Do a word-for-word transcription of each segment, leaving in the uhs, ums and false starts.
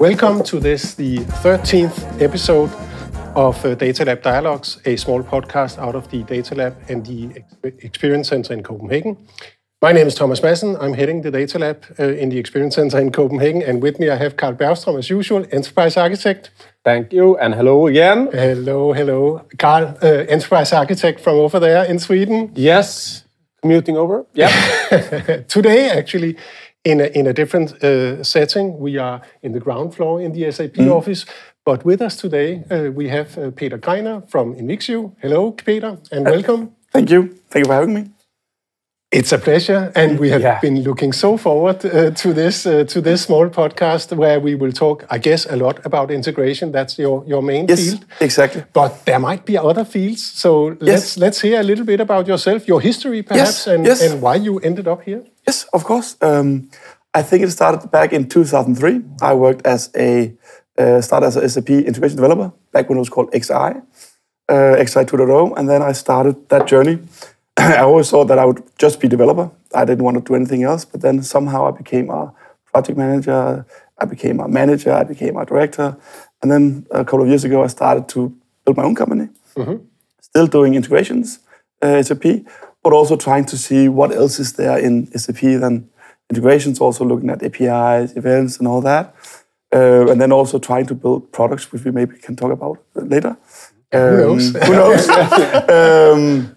Welcome to this, the thirteenth episode of uh, Data Lab Dialogues, a small podcast out of the Data Lab and the Experience Center in Copenhagen. My name is Thomas Madsen. I'm heading the Data Lab uh, in the Experience Center in Copenhagen, and with me I have Carl Bergström, as usual, Enterprise Architect. Thank you, and hello again. Hello, hello. Carl, uh, Enterprise Architect from over there in Sweden. Yes, commuting over. Yeah. Today, actually, in a, in a different uh, setting. We are in the ground floor in the S A P mm. office, but with us today, uh, we have uh, Peter Greiner from Invixio. Hello, Peter, and uh, welcome. Thank you. Thank you for having me. It's a pleasure, and we have yeah. been looking so forward uh, to this uh, to this small podcast where we will talk, I guess, a lot about integration. That's your, your main yes, field. Yes, exactly. But there might be other fields, so yes. let's let's hear a little bit about yourself, your history, perhaps, yes, and, yes. and why you ended up here. Yes, of course. Um, I think it started back in two thousand three. I worked as a uh, started as a S A P integration developer back when it was called X I, uh, X I two point oh, and then I started that journey. I always thought that I would just be developer. I didn't want to do anything else, but then somehow I became a project manager, I became a manager, I became a director. And then a couple of years ago, I started to build my own company, mm-hmm. still doing integrations, uh, S A P, but also trying to see what else is there in S A P than integrations, also looking at A P Is, events, and all that. Uh, and then also trying to build products, which we maybe can talk about later. Um, who knows? Who knows? um,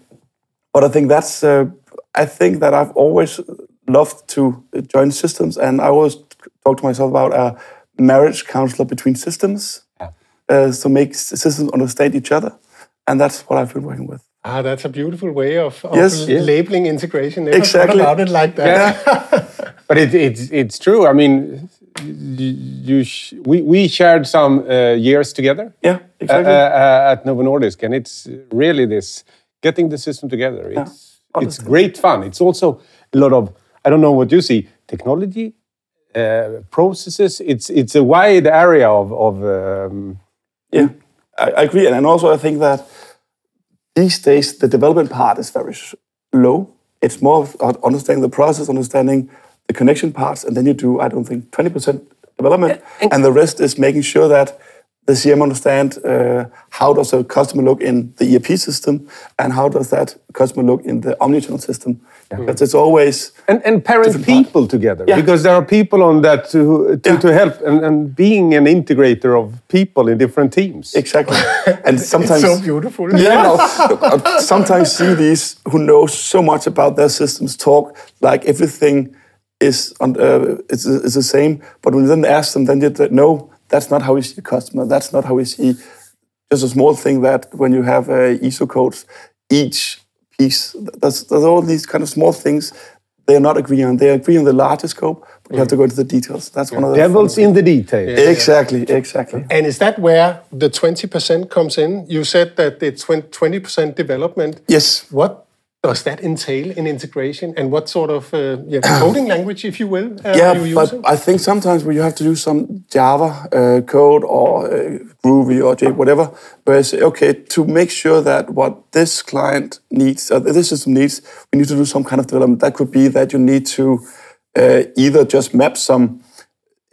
But I think that's, uh, I think that I've always loved to join systems, and I always talk to myself about a marriage counselor between systems, yeah. uh, so make systems understand each other. And that's what I've been working with. Ah, that's a beautiful way of, of yes. labeling integration. Never exactly. thought about it like that. Yeah. But it, it's, it's true. I mean, you sh- we, we shared some uh, years together yeah, exactly. uh, uh, at Novo Nordisk, and it's really this... Getting the system together, it's, yeah, it's great fun. It's also a lot of, I don't know what you see, technology, uh, processes. It's it's a wide area of... of um, yeah, I, I agree. And also I think that these days the development part is very low. It's more about understanding the process, understanding the connection parts, and then you do, I don't think, twenty percent development. And the rest is making sure that the C M understand uh, how does a customer look in the E R P system, and how does that customer look in the omnichannel system? Yeah. Because it's always and and parent people part. Together yeah. because there are people on that to to, yeah. to help and, and being an integrator of people in different teams. Exactly, and sometimes it's so beautiful. Yeah, no, I sometimes see these who know so much about their systems talk like everything is on uh, it's is the same, but when you then ask them, then you know. That's not how we see a customer. That's not how we see just a small thing that when you have uh, I S O codes, each piece, there's, there's all these kind of small things they're not agreeing on. They agree on the larger scope, but you have to go into the details. That's yeah. one of the devils in the details. Yeah. Exactly, exactly. And is that where the twenty percent comes in? You said that it's twenty percent development. Yes. What does that entail in integration, and what sort of uh, yeah, coding language, if you will, uh, yeah, are you using? Yeah, but I think sometimes you have to do some Java uh, code or uh, Groovy or J, whatever, where you say, okay, to make sure that what this client needs, or this system needs, we need to do some kind of development. That could be that you need to uh, either just map some,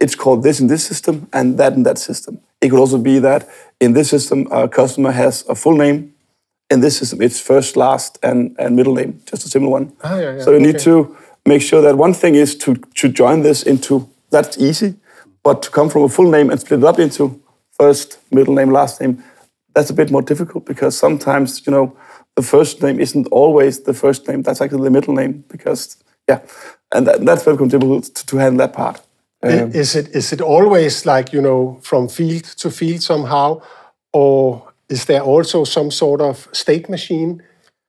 it's called this in this system and that in that system. It could also be that in this system, a customer has a full name. In this system, it's first, last, and, and middle name, just a similar one. Ah, yeah, yeah. So you okay. need to make sure that one thing is to, to join this into, that's easy, but to come from a full name and split it up into first, middle name, last name, that's a bit more difficult because sometimes, you know, the first name isn't always the first name, that's actually the middle name because, yeah, and that, that's very difficult to, to handle that part. Um, is it is it always like, you know, from field to field somehow, or... Is there also some sort of state machine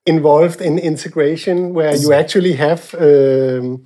involved in integration where you actually have um,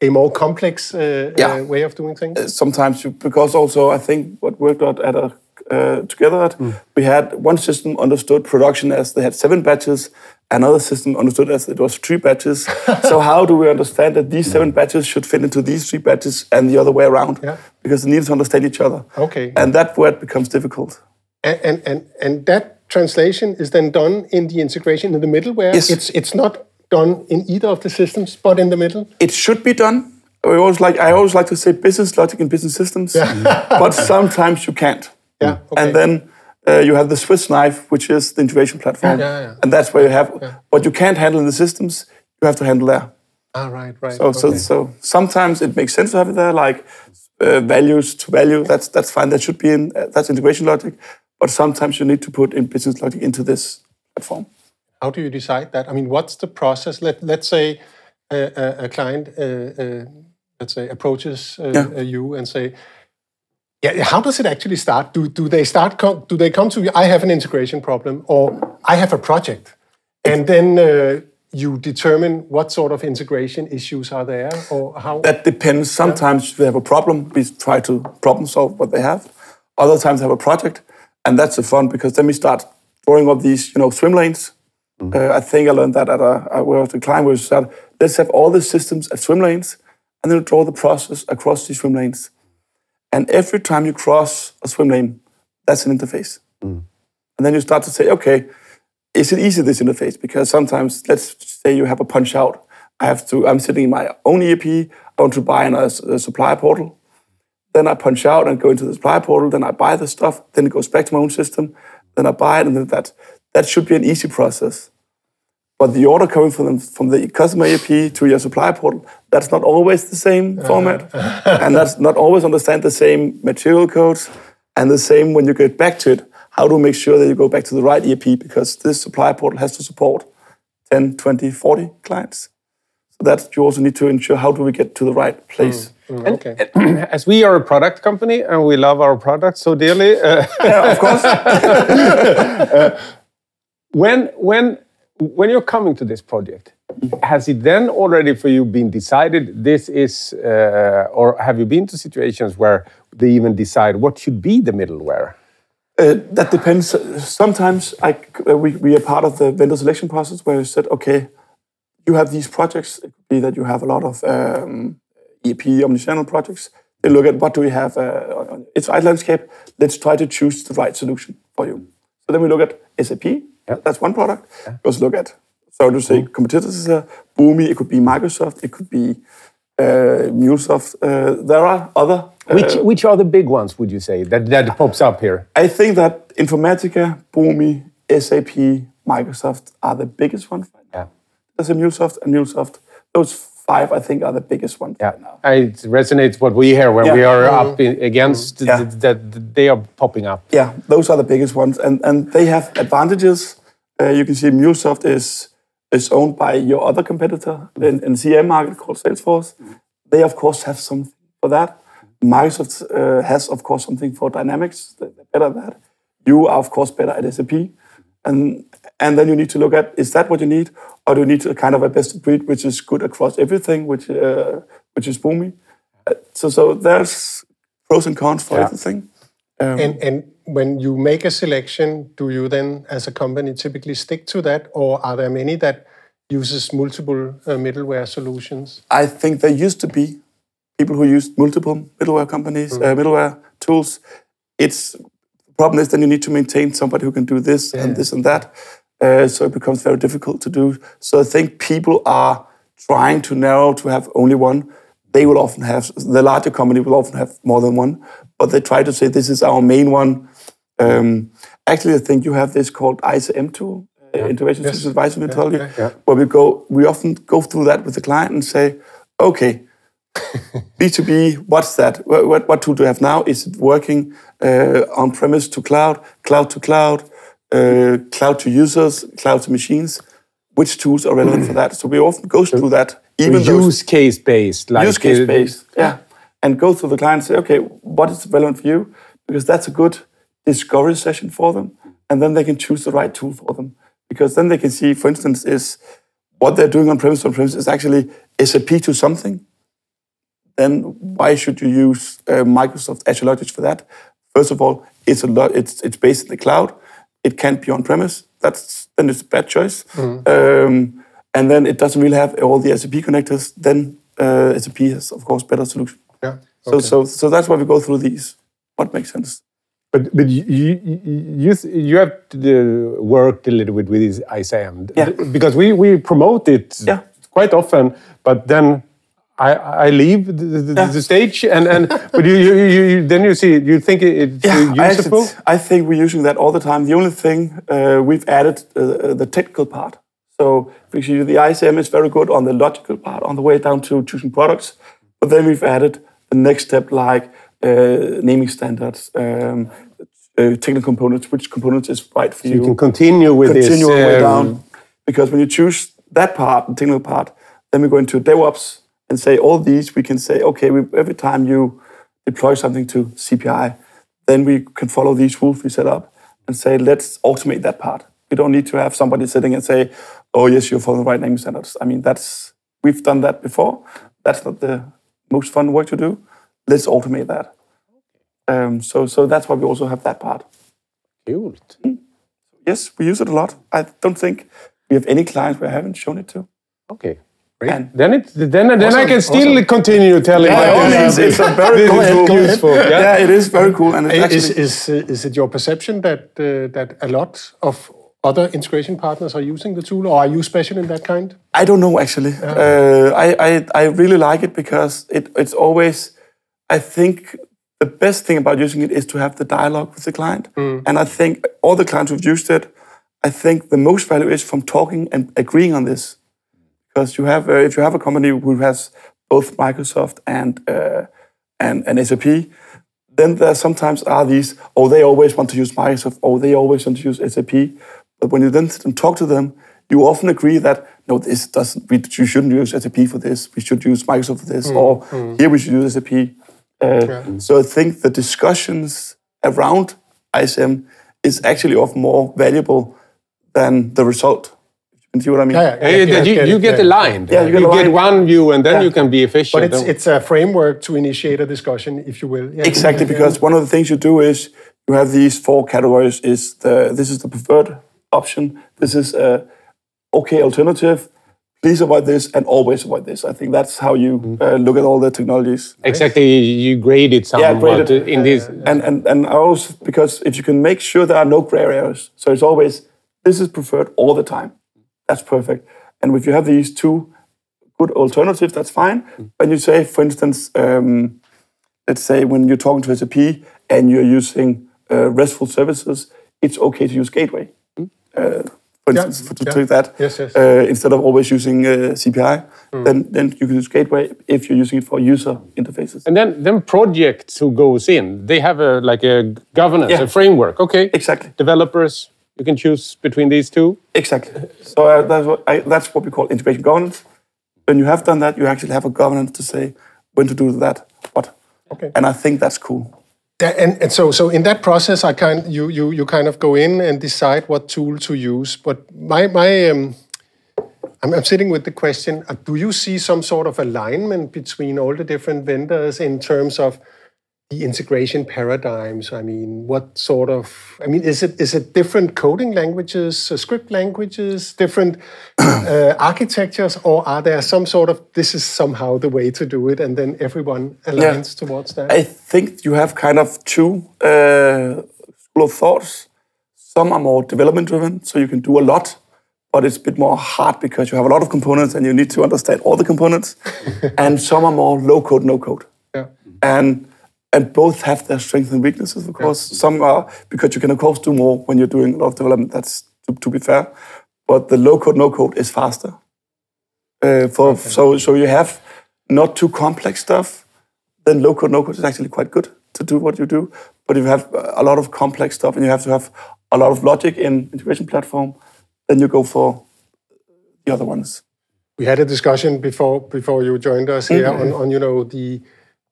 a more complex uh, yeah. uh, way of doing things? Sometimes, you, because also I think what worked out at a, uh, together, at, mm. we had one system understood production as they had seven batches, another system understood as it was three batches. So how do we understand that these seven batches should fit into these three batches and the other way around? Yeah. Because they needed to understand each other. Okay. And that word becomes difficult. And and and that translation is then done in the integration in the middle, where yes. it's it's not done in either of the systems, but in the middle. It should be done, we always like, I always like to say business logic and business systems, yeah. but sometimes you can't. Yeah. Okay. And then uh, you have the Swiss knife, which is the integration platform. Yeah, yeah, yeah. And that's where you have yeah. what you can't handle in the systems, you have to handle there. Ah, right, right. So, okay. so, so sometimes it makes sense to have it there, like uh, values to value. That's that's fine. That should be in. Uh, that's integration logic. But sometimes you need to put in business logic into this platform. How do you decide that? I mean, what's the process? Let let's say uh, a, a client, uh, uh, let's say approaches uh, yeah. uh, you and say, yeah, how does it actually start? Do do they start? Com- do they come to you? I have an integration problem, or I have a project, and then. Uh, You determine what sort of integration issues are there, or how? That depends. Sometimes yeah. they have a problem. We try to problem solve what they have. Other times they have a project, and that's the fun because then we start drawing up these, you know, swim lanes. Mm-hmm. Uh, I think I learned that at a, at where the client was said, let's have all the systems as swim lanes, and then draw the process across these swim lanes. And every time you cross a swim lane, that's an interface. Mm-hmm. And then you start to say, okay. Is it easy, this interface? Because sometimes, let's say you have a punch out. I have to, I'm sitting in my own E R P. I want to buy an, a, a supplier portal. Then I punch out and go into the supplier portal. Then I buy the stuff. Then it goes back to my own system. Then I buy it. And then that, that should be an easy process. But the order coming from the, from the customer E R P to your supplier portal, that's not always the same format. And that's not always understand the same material codes. And the same when you get back to it. How to make sure that you go back to the right E R P because this supplier portal has to support ten, twenty, forty clients. So that you also need to ensure how do we get to the right place. Mm, mm, okay. And, as we are a product company and we love our product so dearly, uh, yeah, of course. uh, when when when you're coming to this project, has it then already for you been decided? This is, uh, or have you been to situations where they even decide what should be the middleware? Uh, that depends. Sometimes I, uh, we, we are part of the vendor selection process where you said, okay, you have these projects. It could be that you have a lot of um, E P, omnichannel projects. They look at what do we have uh, on its landscape. Let's try to choose the right solution for you. So then we look at S A P. Yeah. That's one product. Yeah. Let's look at, so to say, competitors. Uh, Boomi, it could be Microsoft. It could be uh, MuleSoft. Uh, there are other Uh, which which are the big ones, would you say, that, that pops up here? I think that Informatica, Boomi, S A P, Microsoft are the biggest ones right now. Yeah. There's a MuleSoft and MuleSoft. Those five, I think, are the biggest ones yeah. right now. It resonates what we hear when yeah. we are mm-hmm. up in, against mm-hmm. that the, the, the, they are popping up. Yeah, those are the biggest ones. And and they have advantages. Uh, you can see MuleSoft is, is owned by your other competitor in, in the C I M market called Salesforce. Mm-hmm. They, of course, have something for that. Microsoft uh, has, of course, something for Dynamics. They're better at that. You are, of course, better at S A P. And and then you need to look at, is that what you need? Or do you need a kind of a best of breed, which is good across everything, which uh, which is Boomi? Uh, so so there's pros and cons for yeah. everything. Um, and, and when you make a selection, do you then, as a company, typically stick to that? Or are there many that uses multiple uh, middleware solutions? I think there used to be. People who use multiple middleware companies, mm. uh, middleware tools. It's the problem is then you need to maintain somebody who can do this yeah. and this and that. Uh, so it becomes very difficult to do. So I think people are trying to narrow to have only one. They will often have, the larger company will often have more than one, but they try to say this is our main one. Um, actually, I think you have this called I C M tool, yeah. Integration yes. Systems Advisory yeah. Methodology, yeah. Yeah. where we go. We often go through that with the client and say, okay, B two B, what's that? What, what, what tool do you have now? Is it working uh, on-premise to cloud, cloud to cloud, uh, cloud to users, cloud to machines? Which tools are relevant mm. for that? So we often go through that. Even so use case-based. Like use case-based, yeah. And go through the client and say, okay, what is relevant for you? Because that's a good discovery session for them. And then they can choose the right tool for them. Because then they can see, for instance, is what they're doing on-premise on-premise is actually S A P to something. Then why should you use uh, Microsoft Azure Logic for that? First of all, it's a lot. It's it's based in the cloud. It can't be on premise. That's then it's a bad choice. Mm. Um, and then it doesn't really have all the S A P connectors. Then uh, S A P has, of course, better solution. Yeah. Okay. So so so that's why we go through these. What makes sense? But but you you you have to work a little bit with this I C M yeah. because we we promote it yeah. quite often, but then. I, I leave the, the, yeah. the stage, and, and but you, you, you then you see you think it's yeah, useful. I, should, I think we're using that all the time. The only thing uh, we've added uh, the technical part. So the I C M is very good on the logical part, on the way down to choosing products. But then we've added the next step, like uh, naming standards, um, uh, technical components, which components is right for so you. You can continue with continue this. Continue all the way down, because when you choose that part, the technical part, then we go into DevOps. And say all these, we can say, okay, we, every time you deploy something to C P I, then we can follow these rules we set up and say, let's automate that part. We don't need to have somebody sitting and say, oh, yes, you're following the right naming standards. I mean, that's we've done that before. That's not the most fun work to do. Let's automate that. Um, so so that's why we also have that part. Cute. Mm. Yes, we use it a lot. I don't think we have any clients we haven't shown it to. Okay. Right. Then it then awesome, then I can still awesome. continue telling. Yeah, my yeah, it's, it's a very cool, useful. Yeah. yeah, it is very cool. And it's actually is is is it your perception that uh, that a lot of other integration partners are using the tool, or are you special in that kind? I don't know actually. Yeah. Uh, I, I I really like it because it it's always. I think the best thing about using it is to have the dialogue with the client, mm. and I think all the clients who've used it, I think the most value is from talking and agreeing on this. Because you have, uh, if you have a company who has both Microsoft and, uh, and and S A P, then there sometimes are these, oh, they always want to use Microsoft, oh, they always want to use S A P. But when you then sit and talk to them, you often agree that, no, this doesn't. We, you shouldn't use S A P for this, we should use Microsoft for this, mm. or mm. here we should use S A P. Uh, okay. So I think the discussions around I C M is actually often more valuable than the result. See what I mean? Yeah, yeah, yeah, yeah, you, you get yeah. aligned. Yeah, you get, you get one view, and then yeah. you can be efficient. But it's, it's a framework to initiate a discussion, if you will. Yeah, exactly, yeah, because yeah. one of the things you do is you have these four categories. Is the this is the preferred option. This is a okay alternative. Please avoid this, and always avoid this. I think that's how you mm-hmm. uh, look at all the technologies. Exactly, you grade it somehow. Yeah, grade it. In this, and and and also because if you can make sure there are no gray areas, so it's always this is preferred all the time. That's perfect. And if you have these two good alternatives, that's fine. Mm. When you say, for instance, um, let's say when you're talking to S A P and you're using uh, RESTful services, it's okay to use gateway. Mm. Uh, for yeah. instance, for, to yeah. take that, yes, yes. Uh, instead of always using uh, C P I, mm. then, then you can use gateway if you're using it for user interfaces. And then, then projects who goes in, they have a like a governance, yeah. a framework. Okay, exactly. Developers. You can choose between these two? Exactly. So uh, that's, what I, that's what we call integration governance. When you have done that, you actually have a governance to say when to do that, what. Okay. And I think that's cool. That, and, and so, so in that process, I kind you you you kind of go in and decide what tool to use. But my my um, I'm, I'm sitting with the question: uh, do you see some sort of alignment between all the different vendors in terms of the integration paradigms? I mean, what sort of? I mean, is it is it different coding languages, uh, script languages, different uh, architectures, or are there some sort of this is somehow the way to do it, and then everyone aligns yeah. towards that? I think you have kind of two uh, school of thoughts. Some are more development driven, so you can do a lot, but it's a bit more hard because you have a lot of components and you need to understand all the components. And some are more low code, no code, yeah. and And both have their strengths and weaknesses, of course. Yeah. Some are, because you can, of course, do more when you're doing a lot of development. That's, to, to be fair. But the low-code, no-code is faster. Uh, for okay. so, so you have not too complex stuff. Then low-code, no-code is actually quite good to do what you do. But if you have a lot of complex stuff and you have to have a lot of logic in integration platform, then you go for the other ones. We had a discussion before before you joined us here mm-hmm. on, on, you know, the...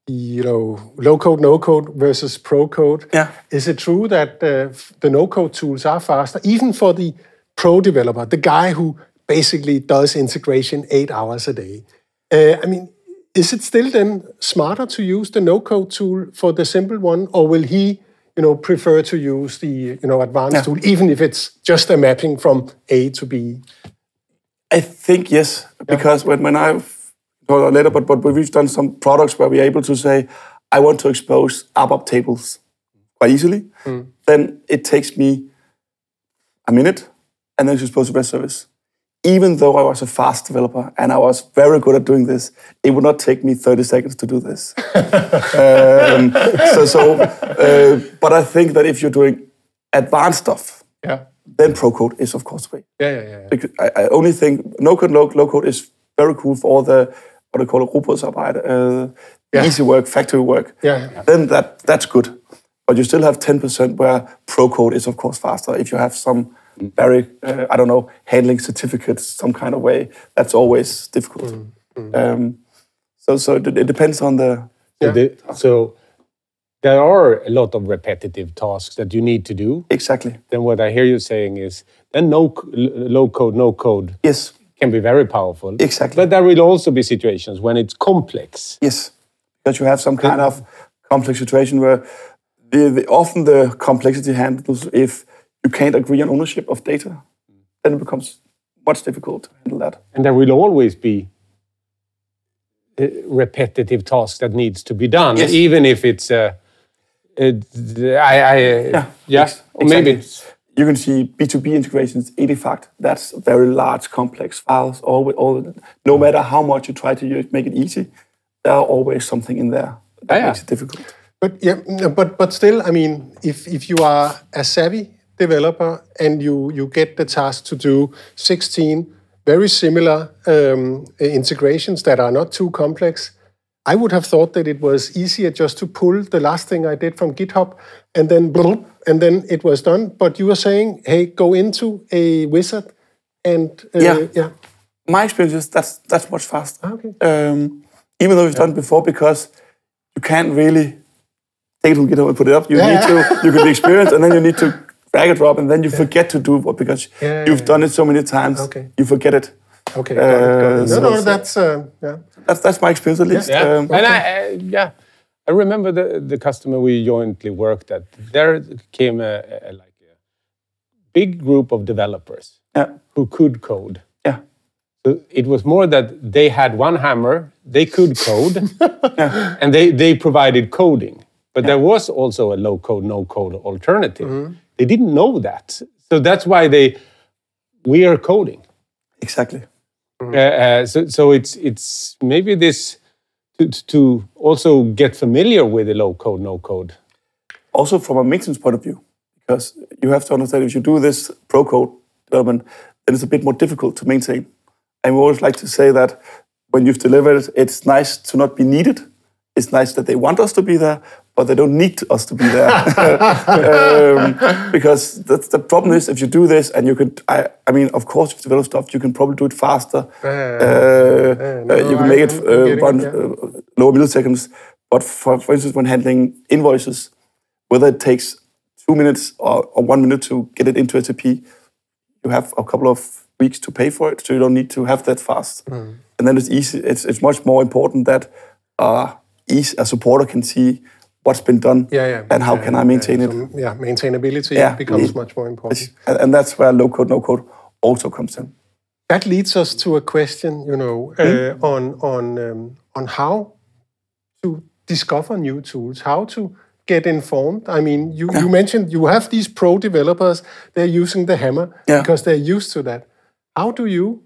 you know, low-code, no-code versus pro-code. Yeah. Is it true that uh, the no-code tools are faster, even for the pro developer, the guy who basically does integration eight hours a day? Uh, I mean, is it still then smarter to use the no-code tool for the simple one, or will he, you know, prefer to use the, you know, advanced yeah. tool, even if it's just a mapping from A to B? I think yes, yeah. because when, when I've later, but, but we've done some products where we're able to say, I want to expose ABAP tables quite easily. Mm. Then it takes me a minute, and then to expose the REST service. even though I was a fast developer and I was very good at doing this, it would not take me thirty seconds to do this. um, so, so uh, but I think that if you're doing advanced stuff, yeah. then pro-code is, of course, the way. Yeah, yeah, yeah. yeah. Because I, I only think no-code, low-code is very cool for all the, what they call robotsarbejde, uh, yeah. easy work, factory work. Yeah, yeah. Then that that's good. But you still have ten percent where pro-code is, of course, faster. If you have some very, uh, I don't know, handling certificates, some kind of way, that's always difficult. Mm, mm. Um, so so it, it depends on the... So, yeah. the, so there are a lot of repetitive tasks that you need to do. Exactly. Then what I hear you saying is, then no low code, no code yes. can be very powerful. Exactly. But there will also be situations when it's complex. Yes, that you have some kind yeah. of complex situation where the, the, often the complexity handles if you can't agree on ownership of data, then it becomes much difficult to handle that. And there will always be repetitive tasks that needs to be done, yes. even if it's a, a I, I, yeah, yeah ex- or maybe exactly. You can see B two B integrations, artifact. That's very large, complex files. All with all, no matter how much you try to make it easy, there are always something in there that yeah. makes it difficult. But yeah, but but still, I mean, if if you are a savvy developer and you, you get the task to do sixteen very similar um, integrations that are not too complex. I would have thought that it was easier just to pull the last thing I did from GitHub and then bloop, and then it was done. But you were saying, hey, go into a wizard and uh, yeah. yeah. My experience is that's, that's much faster. Okay. Um, even though we've yeah. done it before, because you can't really take it from GitHub and put it up. You yeah. need to, you get the experience and then you need to drag and drop, and then you yeah. forget to do it because yeah, you've yeah. done it so many times. Okay. You forget it. Okay. Got it, got it. No, no, that's uh, yeah. That's that's my experience at least. Yeah. yeah. Um, and okay. I uh, yeah, I remember the the customer we jointly worked at. There came a, a like a big group of developers yeah. who could code. Yeah. So it was more that they had one hammer. They could code, yeah. and they they provided coding. But yeah. there was also a low code, no code alternative. Mm-hmm. They didn't know that. So that's why they, we are coding. Exactly. Mm-hmm. Uh, uh, so, so it's it's maybe this, to, to also get familiar with the low code, no code. Also from a maintenance point of view, because you have to understand if you do this pro code development, then it's a bit more difficult to maintain. And we always like to say that when you've delivered, it's nice to not be needed. It's nice that they want us to be there, but they don't need us to be there. um, because that's the problem is if you do this and you could, I, I mean, of course, if you develop stuff, you can probably do it faster. Uh, uh, no, uh, you can make it uh, run it, yeah. uh, lower milliseconds. But for, for instance, when handling invoices, whether it takes two minutes or, or one minute to get it into S A P, you have a couple of weeks to pay for it, so you don't need to have that fast. Mm. And then it's easy. It's it's much more important that uh, ease, a supporter can see what's been done, yeah, yeah, and how yeah, can I maintain yeah, so, it? Yeah, maintainability yeah, becomes it, much more important. And that's where low-code, no-code also comes in. That leads us to a question, you know, mm. uh, on on um, on how to discover new tools, how to get informed. I mean, you, yeah. you mentioned you have these pro developers, they're using the hammer yeah. because they're used to that. How do you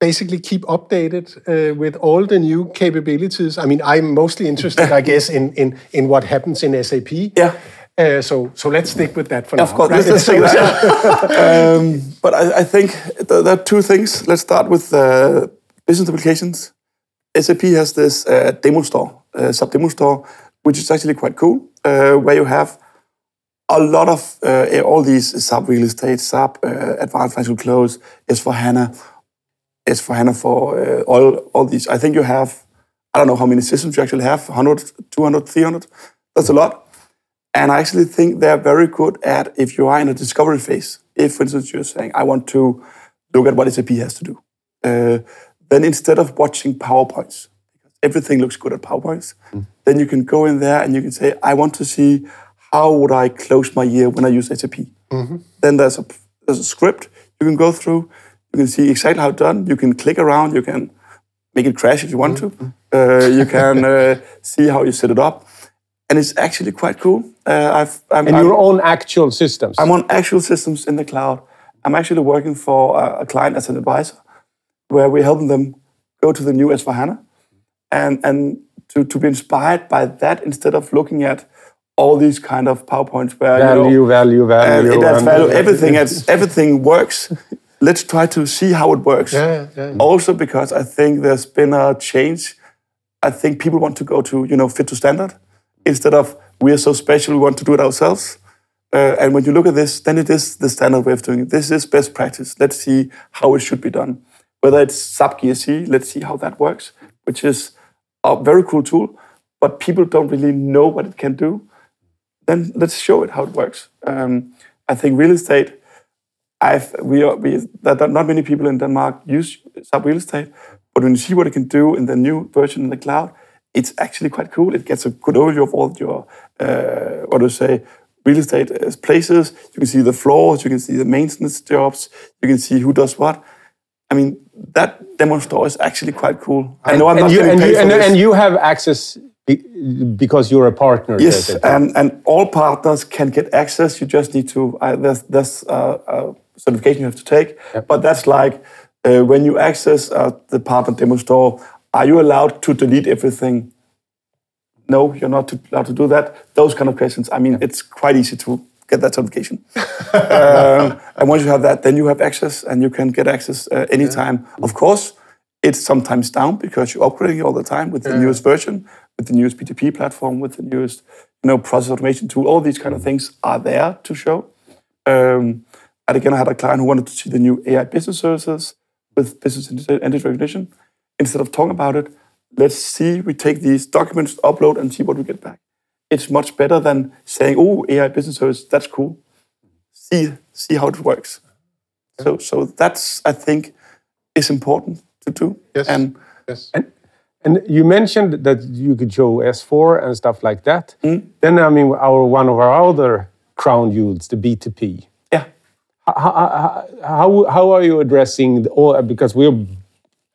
basically keep updated uh, with all the new capabilities? I mean, I'm mostly interested, I guess, in in in what happens in S A P. Yeah. Uh, so so let's stick with that for yeah, now. Of course, right? let's stick with that. um, but I, I think there are two things. Let's start with uh, business applications. S A P has this uh, demo store, uh, sub demo store, which is actually quite cool, uh, where you have a lot of uh, all these sub real estate, sub uh, advanced financial close, S four HANA. It's for HANA for uh, all, all these. I think you have, I don't know how many systems you actually have, one hundred, two hundred, three hundred. That's a lot. And I actually think they're very good at if you are in a discovery phase. If, for instance, you're saying, I want to look at what S A P has to do. Uh, then instead of watching PowerPoints, everything looks good at PowerPoints, mm. then you can go in there and you can say, I want to see how would I close my year when I use S A P. Mm-hmm. Then there's a, there's a script you can go through. You can see exactly how it's done. You can click around. You can make it crash if you want to. Uh, you can uh, see how you set it up. And it's actually quite cool. Uh, I've, I'm, and you're I'm, on actual systems. I'm on actual systems in the cloud. I'm actually working for a client as an advisor, where we're helping them go to the new S four HANA and, and to, to be inspired by that instead of looking at all these kind of PowerPoints where value, you know, value, value, and it has value, everything, it's, everything works. Let's try to see how it works. Yeah, yeah, yeah. Also because I think there's been a change. I think people want to go to, you know, fit to standard instead of we are so special, we want to do it ourselves. Uh, and when you look at this, then it is the standard way of doing it. This is best practice. Let's see how it should be done. Whether it's S A P G S E, let's see how that works, which is a very cool tool, but people don't really know what it can do. Then let's show it how it works. Um, I think real estate, I've, we are, we, not many people in Denmark use S A P Real Estate, but when you see what it can do in the new version in the cloud, it's actually quite cool. It gets a good overview of all your, uh, what do you say, real estate places. You can see the floors, you can see the maintenance jobs, you can see who does what. I mean, that demo store is actually quite cool. I know I'm not getting paid for this. And you have access because you're a partner. Yes, and, and all partners can get access. You just need to, uh, there's, there's uh, a certification you have to take. Yep. But that's like uh, when you access uh, the partner demo store, are you allowed to delete everything? No, you're not allowed to do that. Those kind of questions. I mean, yep. It's quite easy to get that certification. um, and once you have that, then you have access and you can get access uh, anytime. Yeah. Of course, it's sometimes down because you're upgrading all the time with the yeah. newest version, with the newest B T P platform, with the newest you know, process automation tool. All these kind of things are there to show. Um, and again, I had a client who wanted to see the new A I business services with business entity recognition. Instead of talking about it, let's see, we take these documents, upload, and see what we get back. It's much better than saying, oh, A I business service, that's cool. See see how it works. Yeah. So so that's, I think, is important to do. Yes. And, yes. and and you mentioned that you could show S four and stuff like that. Mm. Then, I mean, our one of our other crown jewels, the B two P. Yeah. How, how, how, how are you addressing, the, or, because we're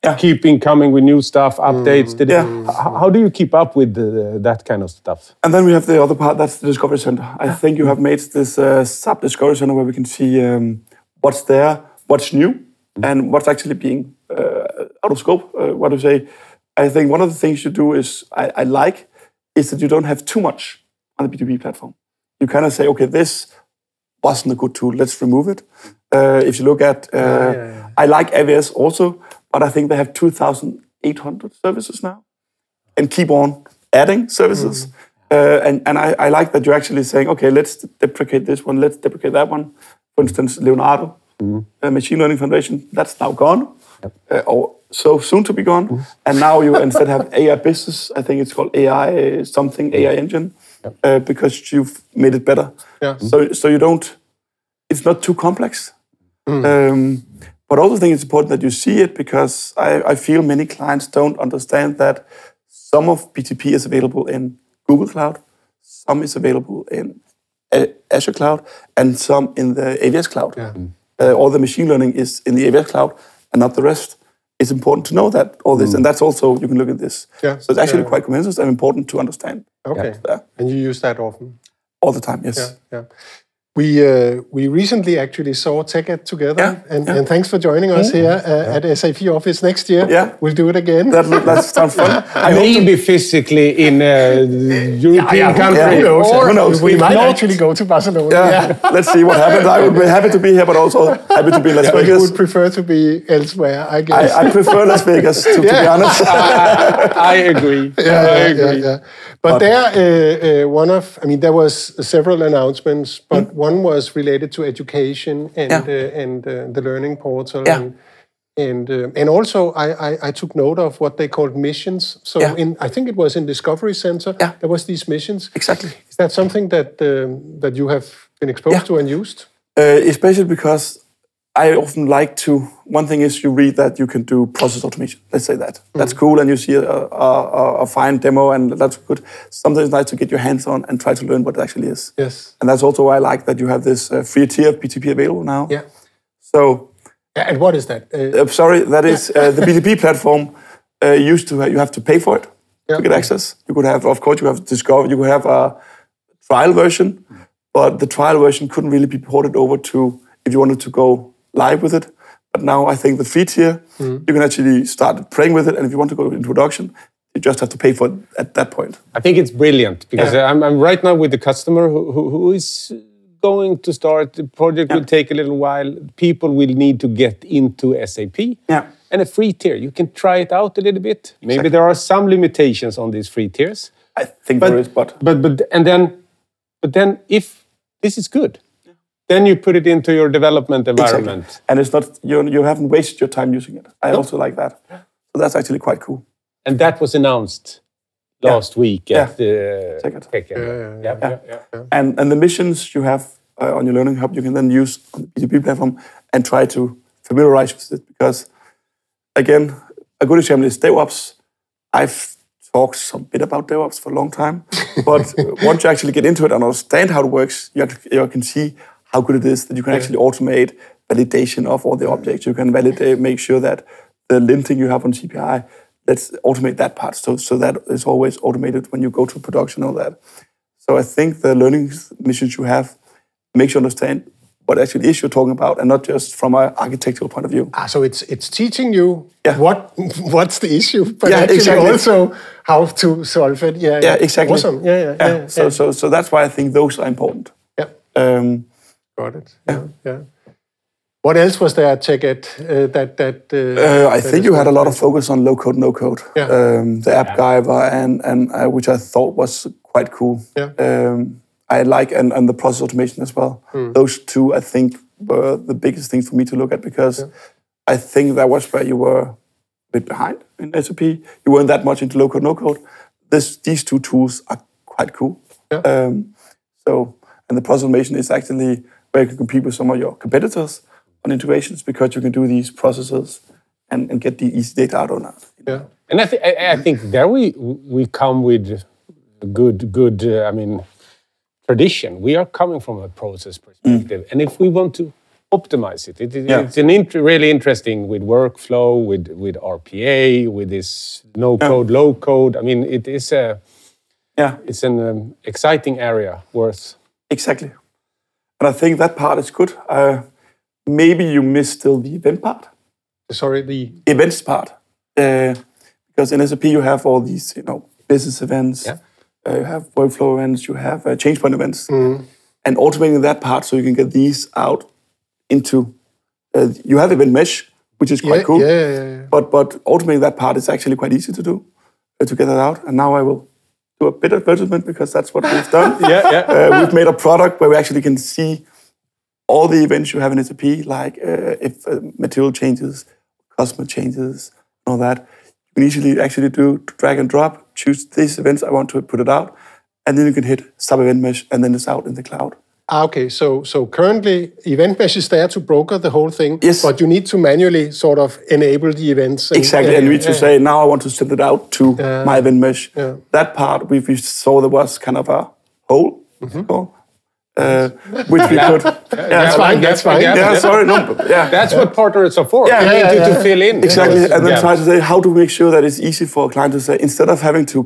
yeah. keeping coming with new stuff, updates. Mm. Yeah. How, how do you keep up with the, that kind of stuff? And then we have the other part, that's the Discovery Center. I think you have made this uh, sub-Discovery Center where we can see um, what's there, what's new, mm. and what's actually being uh, out of scope. Uh, what do you say? I think one of the things you do is, I, I like, is that you don't have too much on the B two B platform. You kind of say, okay, this wasn't a good tool, let's remove it. Uh, if you look at, uh, yeah, yeah, yeah. I like A W S also, but I think they have two thousand eight hundred services now and keep on adding services. Mm. Uh, and and I, I like that you're actually saying, okay, let's deprecate this one, let's deprecate that one. For instance, Leonardo, mm. uh, Machine Learning Foundation, that's now gone. Yep. Uh, or so soon to be gone. Mm. And now you instead have A I Business, I think it's called A I something, A I Engine, yep. uh, because you've made it better. Yeah. Mm. So so you don't, it's not too complex. Mm. Um, but I also think it's important that you see it because I, I feel many clients don't understand that some of B T P is available in Google Cloud, some is available in Azure Cloud, and some in the A W S Cloud. Yeah. Mm. Uh, all the machine learning is in the A W S Cloud, and not the rest. It's important to know that all this, mm. and that's also you can look at this. Yeah. So it's actually yeah. quite comprehensive and important to understand. Okay, yeah. And you use that often? All the time, yes. Yeah, yeah. We uh, we recently actually saw TechEd together, yeah. And, yeah. and thanks for joining us mm. here uh, yeah. at S A P office next year. Yeah. We'll do it again. That, that sounds fun. I may to... be physically in a European yeah, yeah, country, yeah. or, or knows, we might not. actually go to Barcelona. Yeah. Yeah. Let's see what happens. I would be happy to be here, but also happy to be in Las Vegas. You would prefer to be elsewhere, I guess. I, I prefer Las Vegas, to, yeah. to be honest. I, I agree. Yeah, yeah, I agree. Yeah, yeah. But, but there, uh, uh, one of, I mean, there was several announcements, but mm. one was related to education and yeah. uh, and uh, the learning portal, yeah. and and, um, and also I, I, I took note of what they called missions. So yeah. in I think it was in Discovery Center yeah. there was these missions. Exactly. Is that something that um, that you have been exposed yeah. to and used? Uh, especially because I often like to. One thing is you read that you can do process automation. Let's say that that's mm-hmm. cool, and you see a, a, a fine demo, and that's good. Sometimes it's nice to get your hands on and try to learn what it actually is. Yes, and that's also why I like that you have this uh, free tier of B T P available now. Yeah. So. Yeah, and what is that? Uh, uh, sorry, that is uh, the B T P platform. Uh, used to uh, you have to pay for it yeah. to get access. You could have, of course, you have discovered. You could have a trial version, but the trial version couldn't really be ported over to if you wanted to go. live with it. But now I think the feed here, mm-hmm. you can actually start playing with it. And if you want to go into production, you just have to pay for it at that point. I think it's brilliant because yeah. I'm, I'm right now with the customer who, who, who is going to start. The project yeah. will take a little while. People will need to get into S A P. Yeah. And a free tier, you can try it out a little bit. Maybe exactly. there are some limitations on these free tiers. I think but, there is, but... But, but, and then, but then if this is good, yeah. then you put it into your development environment. Exactly. And it's not you, you haven't wasted your time using it. I no. also like that. So that's actually quite cool. And that was announced last yeah. week at yeah. the TechEd. TechEd. Yeah, yeah, yeah. Yeah. Yeah. Yeah. Yeah. And and the missions you have uh, on your learning hub, you can then use on the B two P platform and try to familiarize with it. Because, again, a good example is DevOps. I've talked some bit about DevOps for a long time. But once you actually get into it and understand how it works, you, to, you can see how good it is that you can yeah. actually automate validation of all the objects. You can validate, make sure that the linting you have on C P I, let's automate that part. So, so that is always automated when you go to production and all that. So I think the learning missions you have makes you understand what actually is you're talking about, and not just from an architectural point of view. Ah, so it's it's teaching you yeah. what what's the issue, but yeah, actually exactly. also how to solve it. Yeah, yeah, yeah. exactly. Awesome. Yeah, yeah, yeah. yeah. So, yeah. so, so that's why I think those are important. Yeah. Um, Got it. Yeah. yeah. yeah. What else was there at TechEd uh, that that? Uh, uh, I that think you had a lot of focus on low code, no code. Yeah. Um, the app yeah. giver and and uh, which I thought was quite cool. Yeah. Um, I like and, and the process automation as well. Mm. Those two, I think, were the biggest things for me to look at because yeah. I think that was where you were a bit behind in S A P. You weren't that much into low code, no code. This these two tools are quite cool. Yeah. Um, so and the process automation is actually where you can compete with some of your competitors on integrations because you can do these processes and, and get the easy data out on that. Yeah, and I, th- I, I think there we we come with a good good uh, I mean tradition. We are coming from a process perspective, mm. and if we want to optimize it, it, it yeah. it's an int- really interesting with workflow, with with R P A, with this no code, yeah. low code. I mean, it is a yeah, it's an um, exciting area worth exactly, and I think that part is good. Uh, Maybe you miss still the event part. Sorry, the events part, uh, because in S A P you have all these, you know, business events, yeah. uh, you have workflow events, you have uh, change point events, mm. and automating that part so you can get these out into. Uh, you have Event Mesh, which is quite yeah, cool, yeah, yeah, yeah. but but automating that part is actually quite easy to do uh, to get that out. And now I will do a bit of advertisement because that's what we've done. yeah, yeah. Uh, we've made a product where we actually can see all the events you have in S A P, like uh, if uh, material changes, customer changes, and all that, you can easily actually do drag and drop, choose these events I want to put it out, and then you can hit sub-event mesh, and then it's out in the cloud. Ah, okay. So so currently, Event Mesh is there to broker the whole thing, yes. but you need to manually sort of enable the events. And, exactly. Uh, and you need to uh, say, now I want to send it out to uh, my Event Mesh. Yeah. That part, we, we saw there was kind of a hole, mm-hmm. so, Uh, which we could. Yeah, that's fine. That's fine. Yeah, yeah, sorry, no. Yeah, that's yeah. what partners are for. Yeah, you yeah, need yeah, to, yeah. to fill in exactly, yeah. and then yeah. try to say how to make sure that it's easy for a client to say instead of having to.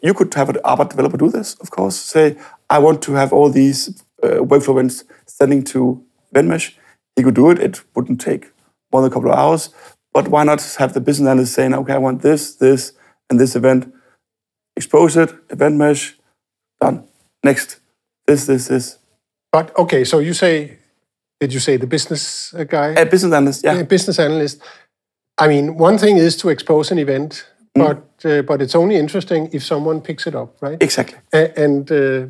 You could have an A B A P developer do this, of course. Say, I want to have all these uh, workflow events sending to Event Mesh. He could do it. It wouldn't take more than a couple of hours. But why not have the business analyst saying, okay, I want this, this, and this event. Expose it. Event Mesh. Done. Next. This, this, this. But okay, so you say, did you say the business guy? A business analyst, yeah. A business analyst. I mean, one thing is to expose an event, mm. but uh, but it's only interesting if someone picks it up, right? Exactly. A- and uh,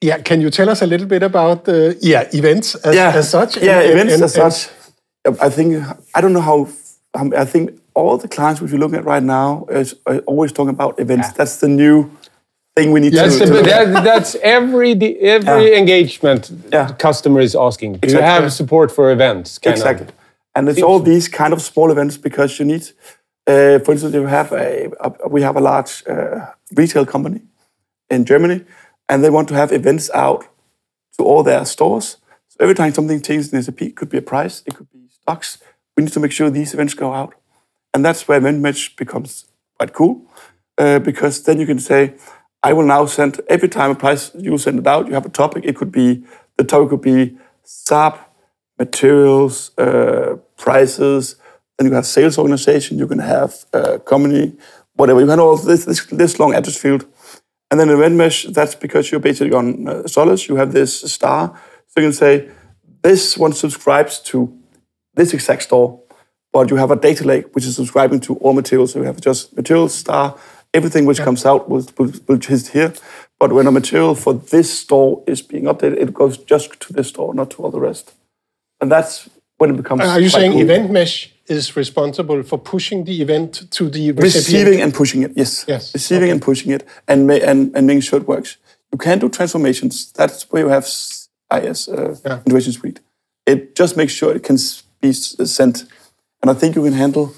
yeah, can you tell us a little bit about uh, yeah events as, yeah. as such? Yeah, and, events and, as and, such. I think I don't know how. Um, I think all the clients which we're looking at right now is are always talking about events. Yeah. That's the new. Thing we need yes, to, to that, that's every the, every yeah. engagement yeah. the customer is asking. Do exactly. you have support for events? Exactly. Of? And it's all these kind of small events because you need, uh, for instance, you have a, a we have a large uh, retail company in Germany, and they want to have events out to all their stores. So every time something changes in S A P, it could be a price, it could be stocks. We need to make sure these events go out, and that's where Event Mesh becomes quite cool uh, because then you can say. I will now send, every time a price you send it out, you have a topic. It could be, the topic could be S A P materials, uh, prices, and you have sales organization, you can have uh, company, whatever. You can have all this, this, this long address field. And then event mesh, that's because you're basically on uh, Solus, you have this star. So you can say, this one subscribes to this exact store, but you have a data lake which is subscribing to all materials. So you have just materials, star, everything which yeah. comes out will, will, will just here. But when a material for this store is being updated, it goes just to this store, not to all the rest. And that's when it becomes... Are you saying cool. Event Mesh is responsible for pushing the event to the recipient? Receiving and pushing it, yes. yes. Receiving okay. and pushing it and, and, and making sure it works. You can do transformations. That's where you have I S, uh, yeah. Innovation Suite. It just makes sure it can be sent. And I think you can handle...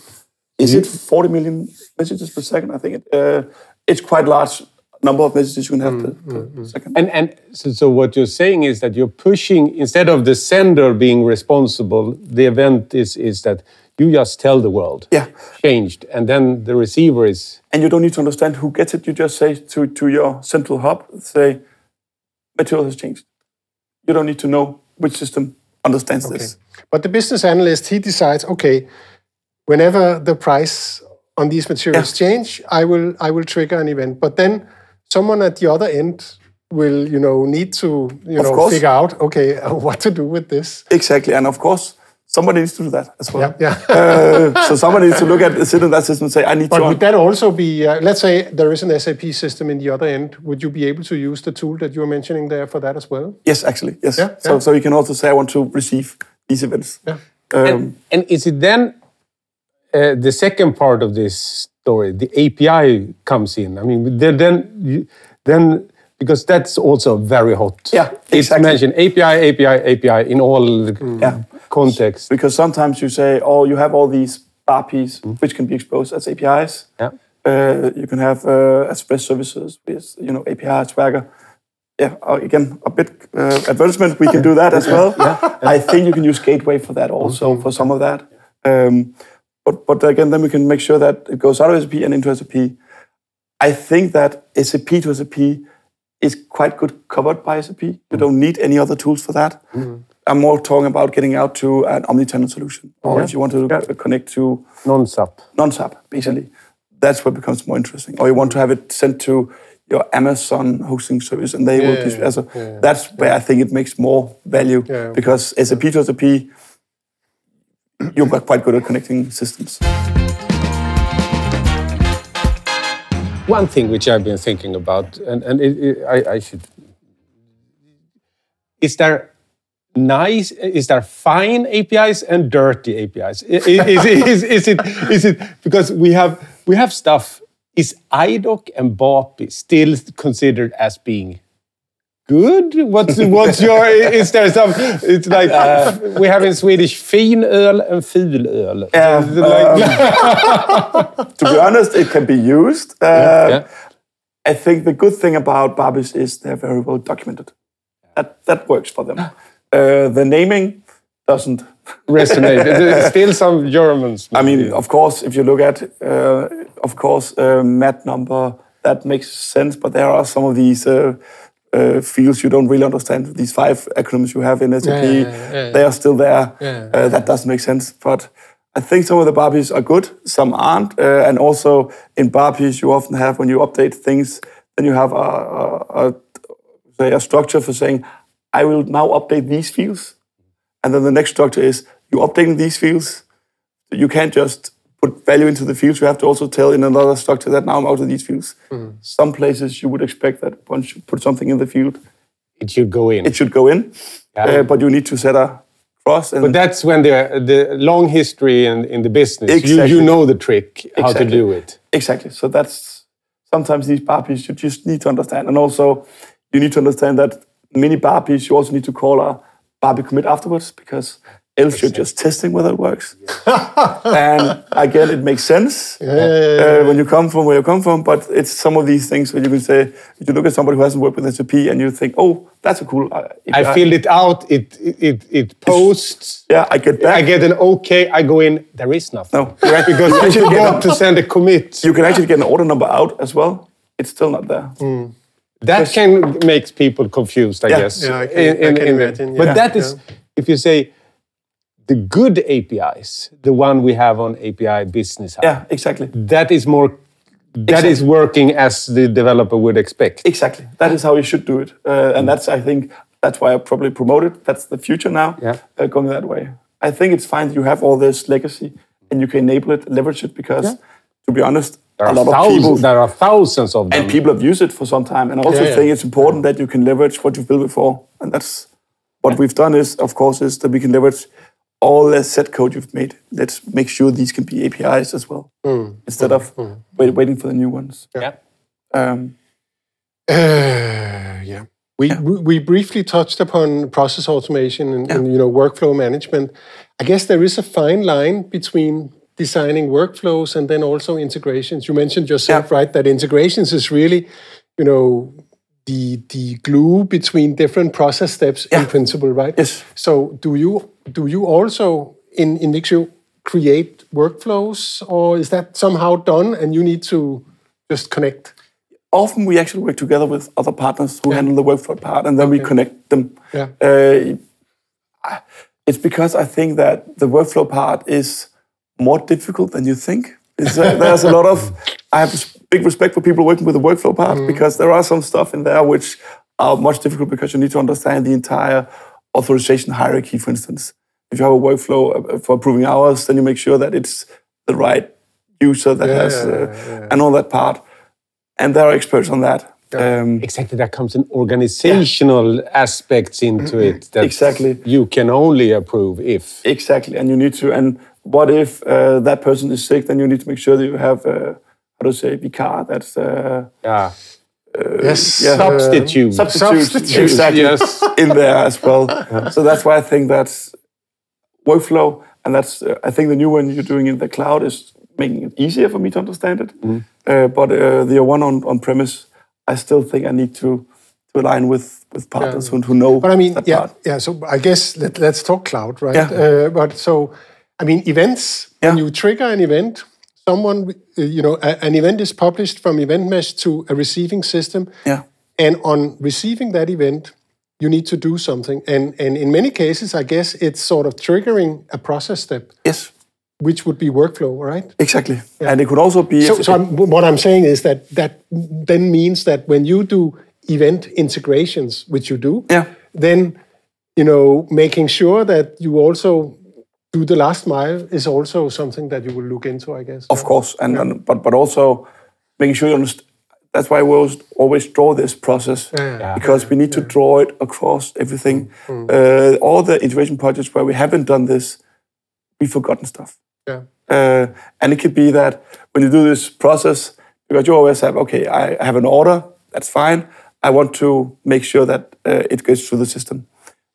Is mm-hmm. it forty million messages per second? I think it, uh, it's quite large... number of messages you can have mm, per, per mm, second. And, and so, so what you're saying is that you're pushing, instead of the sender being responsible, the event is, is that you just tell the world, yeah. changed, and then the receiver is... And you don't need to understand who gets it. You just say to, to your central hub, say, material has changed. You don't need to know which system understands okay. this. But the business analyst, he decides, okay, whenever the price on these materials yeah. change, I will I will trigger an event. But then... someone at the other end will, you know, need to, you know, figure out, okay, what to do with this. Exactly. And of course, somebody needs to do that as well. Yeah. yeah. uh, so somebody needs to look at sit in that system and say, I need but to... But would that also be, uh, let's say there is an S A P system in the other end, would you be able to use the tool that you were mentioning there for that as well? Yes, actually. Yes. Yeah, so, yeah. so you can also say, I want to receive these events. Yeah. Um, and, and is it then uh, the second part of this story, the A P I comes in. I mean, then, then, then because that's also very hot. Yeah, exactly. It's mentioned A P I, A P I, A P I in all mm. yeah. contexts. Because sometimes you say, oh, you have all these B A P Is mm. which can be exposed as A P Is. Yeah. Uh, you can have uh, express services with, you know, A P I, Swagger. Yeah, again, a bit uh, advertisement, we can do that as well. Yeah. Yeah. I think you can use gateway for that also, mm-hmm. for some of that. Um, But, but again, then we can make sure that it goes out of S A P and into S A P. I think that S A P to S A P is quite good covered by S A P. You mm. don't need any other tools for that. Mm. I'm more talking about getting out to an omnichannel solution. Or yeah. if you want to yeah. connect to... Non-S A P. Non-S A P, basically. Yeah. That's what becomes more interesting. Or you want to have it sent to your Amazon hosting service and they yeah, will... Yeah, so yeah, that's yeah. where I think it makes more value. Yeah, because yeah. S A P to S A P... You're quite good at connecting systems. One thing which I've been thinking about, and, and it, it, I, I should... Is there nice, is there fine A P Is and dirty A P Is? Is, is, is, is, it, is it... Because we have, we have stuff. Is I D O C and B A P I still considered as being... good? What's, what's your, is there some, it's like, uh, we have in Swedish, finöl and fulöl. Yeah, so like, um, to be honest, it can be used. Uh, yeah, yeah. I think the good thing about B A P Is is they're very well documented. That, that works for them. Uh, the naming doesn't resonate. There's still some Germans. Maybe. I mean, of course, if you look at, uh, of course, uh, M A T number, that makes sense, but there are some of these... Uh, Uh, fields you don't really understand. These five acronyms you have in S A P, yeah, yeah, yeah, they are still there. Yeah, yeah. Uh, that doesn't make sense. But I think some of the B A P Is are good, some aren't. Uh, and also in B A P Is, you often have, when you update things, then you have a, a, a, a structure for saying, I will now update these fields. And then the next structure is, you're updating these fields. You can't just put value into the fields. You have to also tell in another structure that now I'm out of these fields. Mm. Some places you would expect that once you put something in the field, it should go in. It should go in, yeah. uh, but you need to set a cross. And but that's when the the long history in, in the business, exactly. you, you know the trick, exactly. how to do it. Exactly. So that's sometimes these B A P Is you just need to understand. And also you need to understand that many B A P Is you also need to call a B A P I commit afterwards because else you're just testing whether it works. Yeah. And again, it makes sense yeah, yeah, yeah. Uh, when you come from where you come from, but it's some of these things where you can say, if you look at somebody who hasn't worked with S A P and you think, oh, that's a cool... Uh, I, I filled it out, it it it posts. Yeah, I get that. I get an okay, I go in, there is nothing. No. Right? Because you actually want to send a commit. You can actually get an order number out as well. It's still not there. Mm. That can make people confused, I yeah. guess. Yeah, I can, in, in, I can in imagine. The, yeah. But that is, yeah. if you say... the good A P Is, the one we have on A P I Business Hub. Yeah, exactly. That is more. That exactly. is working as the developer would expect. Exactly. That is how you should do it, uh, and that's I think that's why I probably promote it. That's the future now, yeah. uh, going that way. I think it's fine. You have all this legacy, and you can enable it, leverage it, because yeah. to be honest, there a lot of people there are thousands of them, and people have used it for some time. And I also yeah, think yeah. it's important yeah. that you can leverage what you've built before, and that's what yeah. we've done. Is of course is that we can leverage all the set code you've made. Let's make sure these can be A P Is as well, mm, instead mm, of mm. Wait, waiting for the new ones. Yeah. Um, uh, yeah. We yeah. we briefly touched upon process automation and, yeah. and you know workflow management. I guess there is a fine line between designing workflows and then also integrations. You mentioned yourself, yeah. right, that integrations is really, you know. The, the glue between different process steps yeah. in principle, right? Yes. So do you do you also in Invixio create workflows, or is that somehow done and you need to just connect? Often we actually work together with other partners who yeah. handle the workflow part, and then okay. we connect them. Yeah. Uh, it's because I think that the workflow part is more difficult than you think. It's, uh, there's a lot of I have big respect for people working with the workflow part, mm. because there are some stuff in there which are much difficult because you need to understand the entire authorization hierarchy, for instance. If you have a workflow for approving hours, then you make sure that it's the right user that yeah, has, uh, yeah. and all that part. And there are experts on that. Yeah. Um, exactly, that comes in organizational yeah. aspects into mm-hmm. it. That exactly. You can only approve if. Exactly, and you need to, and what if uh, that person is sick, then you need to make sure that you have uh, how to say, vicar, that's... Uh, yeah. Uh, yes. Yeah. Substitute. Substitute. Substitute. Exactly. Yes. In there as well. Yeah. So that's why I think that's workflow, and that's, uh, I think the new one you're doing in the cloud is making it easier for me to understand it. Mm. Uh, but uh, the one on, on premise, I still think I need to, to align with, with partners yeah. who know but I mean, that yeah, part. Yeah, so I guess let, let's talk cloud, right? Yeah. Uh, but so, I mean, events, yeah. when you trigger an event, someone, you know, an event is published from Event Mesh to a receiving system. Yeah. And on receiving that event, you need to do something. And, and in many cases, I guess it's sort of triggering a process step. Yes. Which would be workflow, right? Exactly. Yeah. And it could also be... So, so I'm, what I'm saying is that that then means that when you do event integrations, which you do, yeah. then, you know, making sure that you also... do the last mile is also something that you will look into, I guess. Of yeah. course, and, yeah. and but but also making sure you understand. That's why we always, always draw this process yeah. Yeah. because yeah. we need yeah. to draw it across everything. Mm. Uh, all the integration projects where we haven't done this, we've forgotten stuff. Yeah, uh, and it could be that when you do this process, because you always have okay, I have an order, that's fine. I want to make sure that uh, it goes through the system.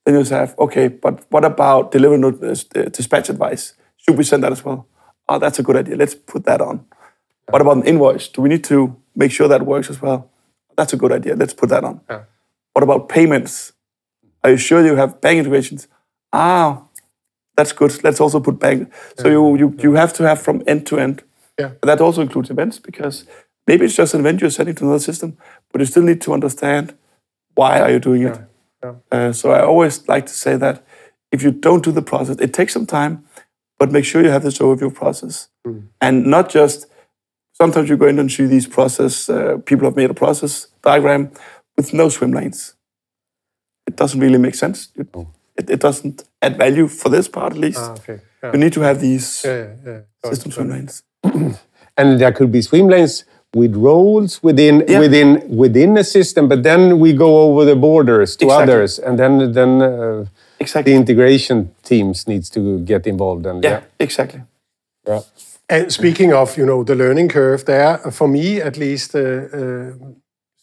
Then you have, okay, but what about deliver notice, uh, dispatch advice? Should we send that as well? Oh, that's a good idea. Let's put that on. Yeah. What about an invoice? Do we need to make sure that works as well? That's a good idea. Let's put that on. Yeah. What about payments? Are you sure you have bank integrations? Ah, that's good. Let's also put bank. So yeah. you, you, you have to have from end to end. Yeah. That also includes events, because maybe it's just an event you're sending to another system, but you still need to understand why are you doing it. Yeah. Uh, so I always like to say that if you don't do the process, it takes some time, but make sure you have this overview process. Mm. And not just, sometimes you go in and see these process, uh, people have made a process diagram with no swim lanes. It doesn't really make sense. It, oh. it, it doesn't add value for this part, at least. Ah, okay. yeah. You need to have these yeah, yeah, yeah. Sorry, system sorry. swim lanes. And there could be swim lanes with roles within yeah. within within a system, but then we go over the borders to exactly. others, and then then uh, exactly. the integration teams needs to get involved. And yeah, yeah. exactly. Yeah. And speaking of, you know, the learning curve, there for me at least, uh, uh,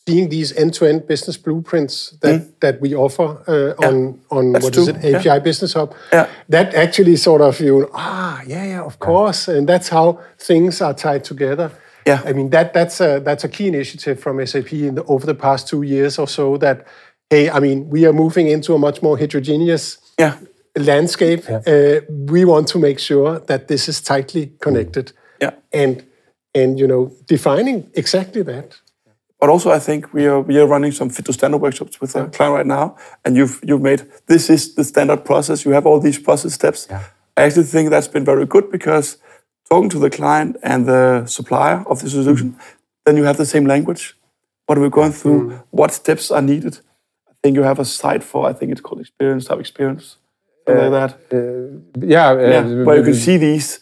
seeing these end-to-end business blueprints that mm. that we offer uh, yeah. on on That's what true. is it A P I yeah. Business Hub, yeah. that actually sort of you know, ah yeah yeah of course, yeah. and that's how things are tied together. Yeah. I mean, that that's a, that's a key initiative from S A P in the, over the past two years or so that, hey, I mean, we are moving into a much more heterogeneous yeah. landscape. Yeah. Uh, we want to make sure that this is tightly connected. Yeah. And, and you know, defining exactly that. But also I think we are we are running some fit to standard workshops with yeah. our client right now. And you've, you've made, this is the standard process. You have all these process steps. Yeah. I actually think that's been very good because talking to the client and the supplier of the solution, mm-hmm. then you have the same language. What are we going through? Mm-hmm. What steps are needed? I think you have a site for, I think it's called experience, type experience, something uh, like that. Uh, yeah. yeah. Uh, but you can see these.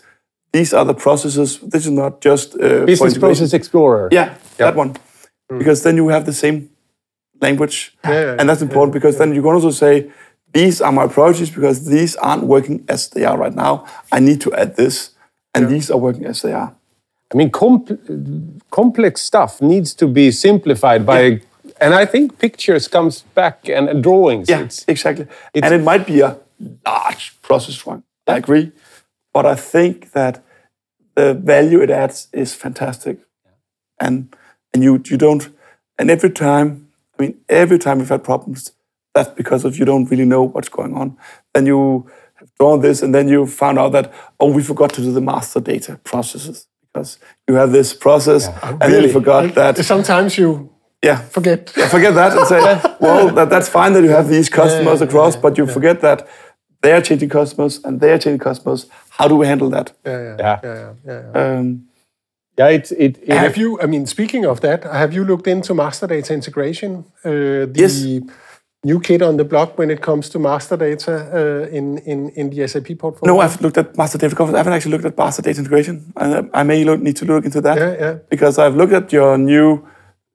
These are the processes. This is not just... Uh, Business Process Explorer. Yeah, yep. that one. Mm. Because then you have the same language. Yeah, and that's important yeah, because yeah. then you can also say, these are my priorities because these aren't working as they are right now. I need to add this. And yeah. these are working as they are. I mean, comp- complex stuff needs to be simplified by... Yeah. And I think pictures comes back and, and drawings. Yeah, it's, exactly. It's, and it might be a large process one. Yeah. I agree. But I think that the value it adds is fantastic, and and you you don't and every time I mean every time we've had problems, that's because of you don't really know what's going on. Then you have drawn this, and then you found out that oh we forgot to do the master data processes because you have this process yeah. and really? then you forgot like, that. Sometimes you yeah forget yeah, forget that and say well that, that's fine that you have these customers yeah, yeah, across, yeah, but you yeah. forget that. They are changing customers, and they are changing customers. How do we handle that? Yeah, yeah, yeah, yeah. yeah, yeah. Um, yeah it, it, it, have you? I mean, speaking of that, have you looked into master data integration? Uh, the yes. New kid on the block when it comes to master data uh, in in in the S A P portfolio. No, I've looked at master data. I haven't actually looked at master data integration. I, I may look, need to look into that yeah, yeah. because I've looked at your new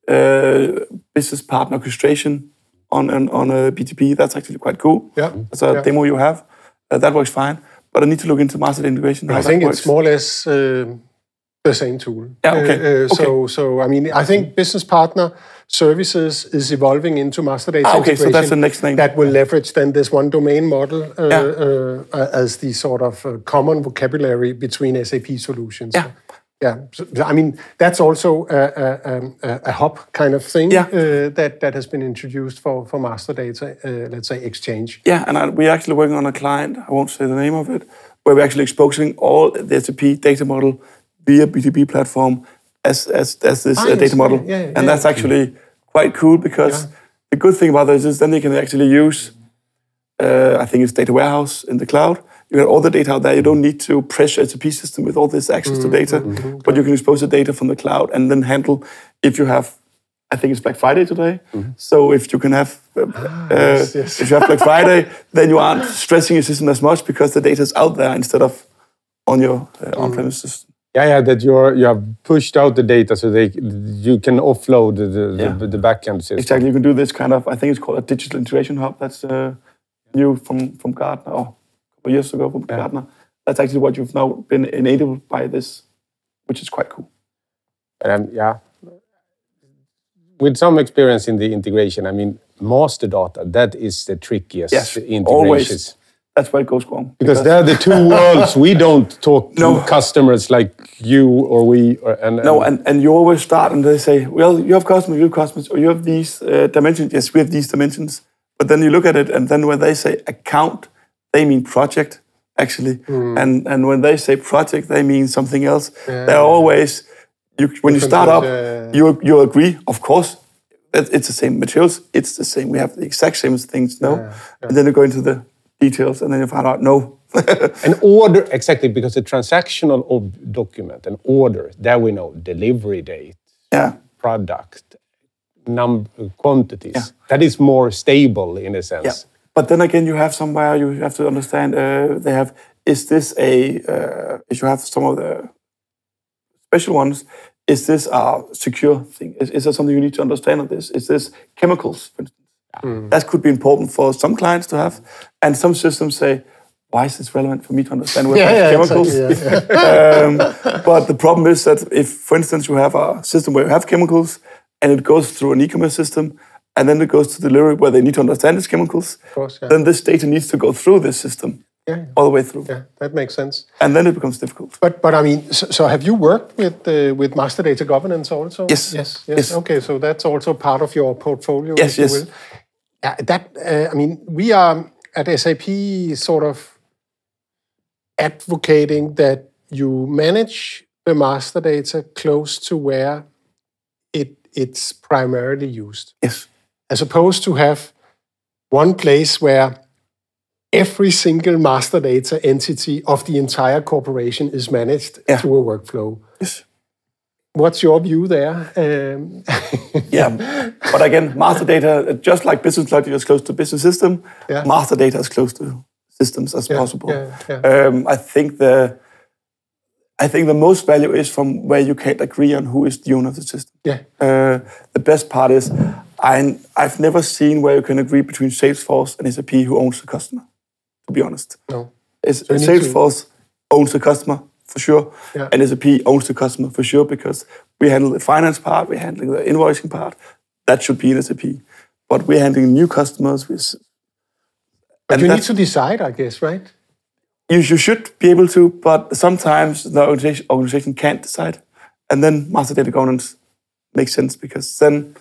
uh, business partner orchestration. On, on, on a B T P, that's actually quite cool. Yeah. That's a yeah. demo you have. Uh, that works fine. But I need to look into master integration. I think works. It's more or less uh, the same tool. Yeah, okay. Uh, uh, okay. So, so I mean, I think business partner services is evolving into master data ah, okay, integration. Okay, so that's the next thing. That will leverage then this one domain model uh, yeah. uh, uh, as the sort of uh, common vocabulary between S A P solutions. Yeah. Yeah, I mean, that's also a, a, a, a hub kind of thing yeah. uh, that, that has been introduced for, for master data, uh, let's say, exchange. Yeah, and I, we're actually working on a client, I won't say the name of it, where we're actually exposing all the S A P data model via B T P platform as, as, as this ah, uh, data yes, model. Yeah, yeah, and yeah, that's yeah. actually quite cool because yeah. the good thing about this is then you can actually use, uh, I think it's data warehouse in the cloud. You get all the data out there. You don't need to pressure S A P system with all this access to data, mm-hmm, okay. but you can expose the data from the cloud and then handle if you have, I think it's Black Friday today. Mm-hmm. So if you can have, uh, ah, yes, yes. if you have Black Friday, then you aren't stressing your system as much because the data is out there instead of on your uh, on-premise mm-hmm. system. Yeah, yeah, that you're you have pushed out the data so they you can offload the yeah. the, the backend system. Exactly, you can do this kind of. I think it's called a digital integration hub. That's uh, new from from Gartner. Oh. years ago from yeah. Gartner. That's actually what you've now been enabled by this, which is quite cool. Um, yeah. With some experience in the integration, I mean, master data, that is the trickiest yes, integration. Always. That's where it goes wrong. Because, because they're the two worlds. We don't talk to no. customers like you or we. Or, and, and no, and, and you always start and they say, well, you have customers, you have customers, or you have these uh, dimensions. Yes, we have these dimensions. But then you look at it and then when they say account, they mean project, actually. Mm. And and when they say project, they mean something else. Yeah. They're always, you, when you start up, you you agree, of course, it's the same materials, it's the same, we have the exact same things, no? Yeah. Yeah. And then you go into the details and then you find out, no. An order, exactly, because the transactional ob- document, an order, there we know, delivery date, yeah. product, number, quantities. Yeah. That is more stable in a sense. Yeah. But then again, you have somewhere you have to understand. Uh, they have is this a? Uh, if you have some of the special ones, is this a secure thing? Is, is there something you need to understand on this? Is this chemicals, for instance? Mm. That could be important for some clients to have, and some systems say, "Why is this relevant for me to understand what yeah, yeah, chemicals?" Exactly, yeah. um, but the problem is that if, for instance, you have a system where you have chemicals and it goes through an e-commerce system. And then it goes to delivery where they need to understand these chemicals. Of course, yeah. Then this data needs to go through this system yeah, yeah. all the way through. Yeah, that makes sense. And then it becomes difficult. But but I mean, so, so have you worked with uh, with master data governance also? Yes. Yes, yes, yes. Okay, so that's also part of your portfolio. Yes, if yes. You will. Yeah, that uh, I mean, we are at S A P sort of advocating that you manage the master data close to where it it's primarily used. Yes. As opposed to have one place where every single master data entity of the entire corporation is managed yeah. through a workflow. Yes. What's your view there? Um. yeah, but again, master data, just like business logic is close to business system, yeah. master data is close to systems as yeah. possible. Yeah. Yeah. Um, I think the I think the most value is from where you can't agree on who is the owner of the system. Yeah. Uh, the best part is I I've never seen where you can agree between Salesforce and S A P who owns the customer. To be honest, no. It's, so Salesforce to... owns the customer. For sure, yeah. and S A P owns the customer for sure because we handle the finance part, we're handling the invoicing part. That should be in S A P, but we're handling new customers. With, but you need to decide, I guess, right? You, you should be able to, but sometimes the organization, organization can't decide, and then master data governance makes sense because then.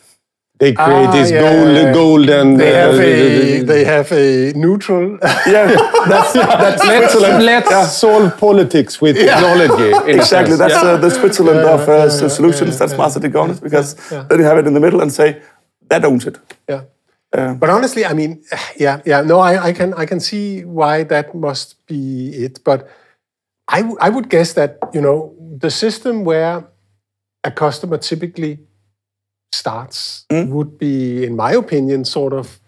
They create ah, this yeah, gold, yeah. golden... They have, uh, a, they have a neutral... Yeah, that's... that's let's let's yeah. solve politics with yeah. technology. Exactly, that's yeah. uh, the Switzerland yeah, of uh, yeah, yeah, solutions, yeah, that's yeah, master data governance, yeah, because yeah, yeah. then you have it in the middle and say, that owns it. Yeah. Um, but honestly, I mean, yeah, yeah, no, I, I can I can see why that must be it, but I, w- I would guess that, you know, the system where a customer typically... starts mm. would be, in my opinion, sort of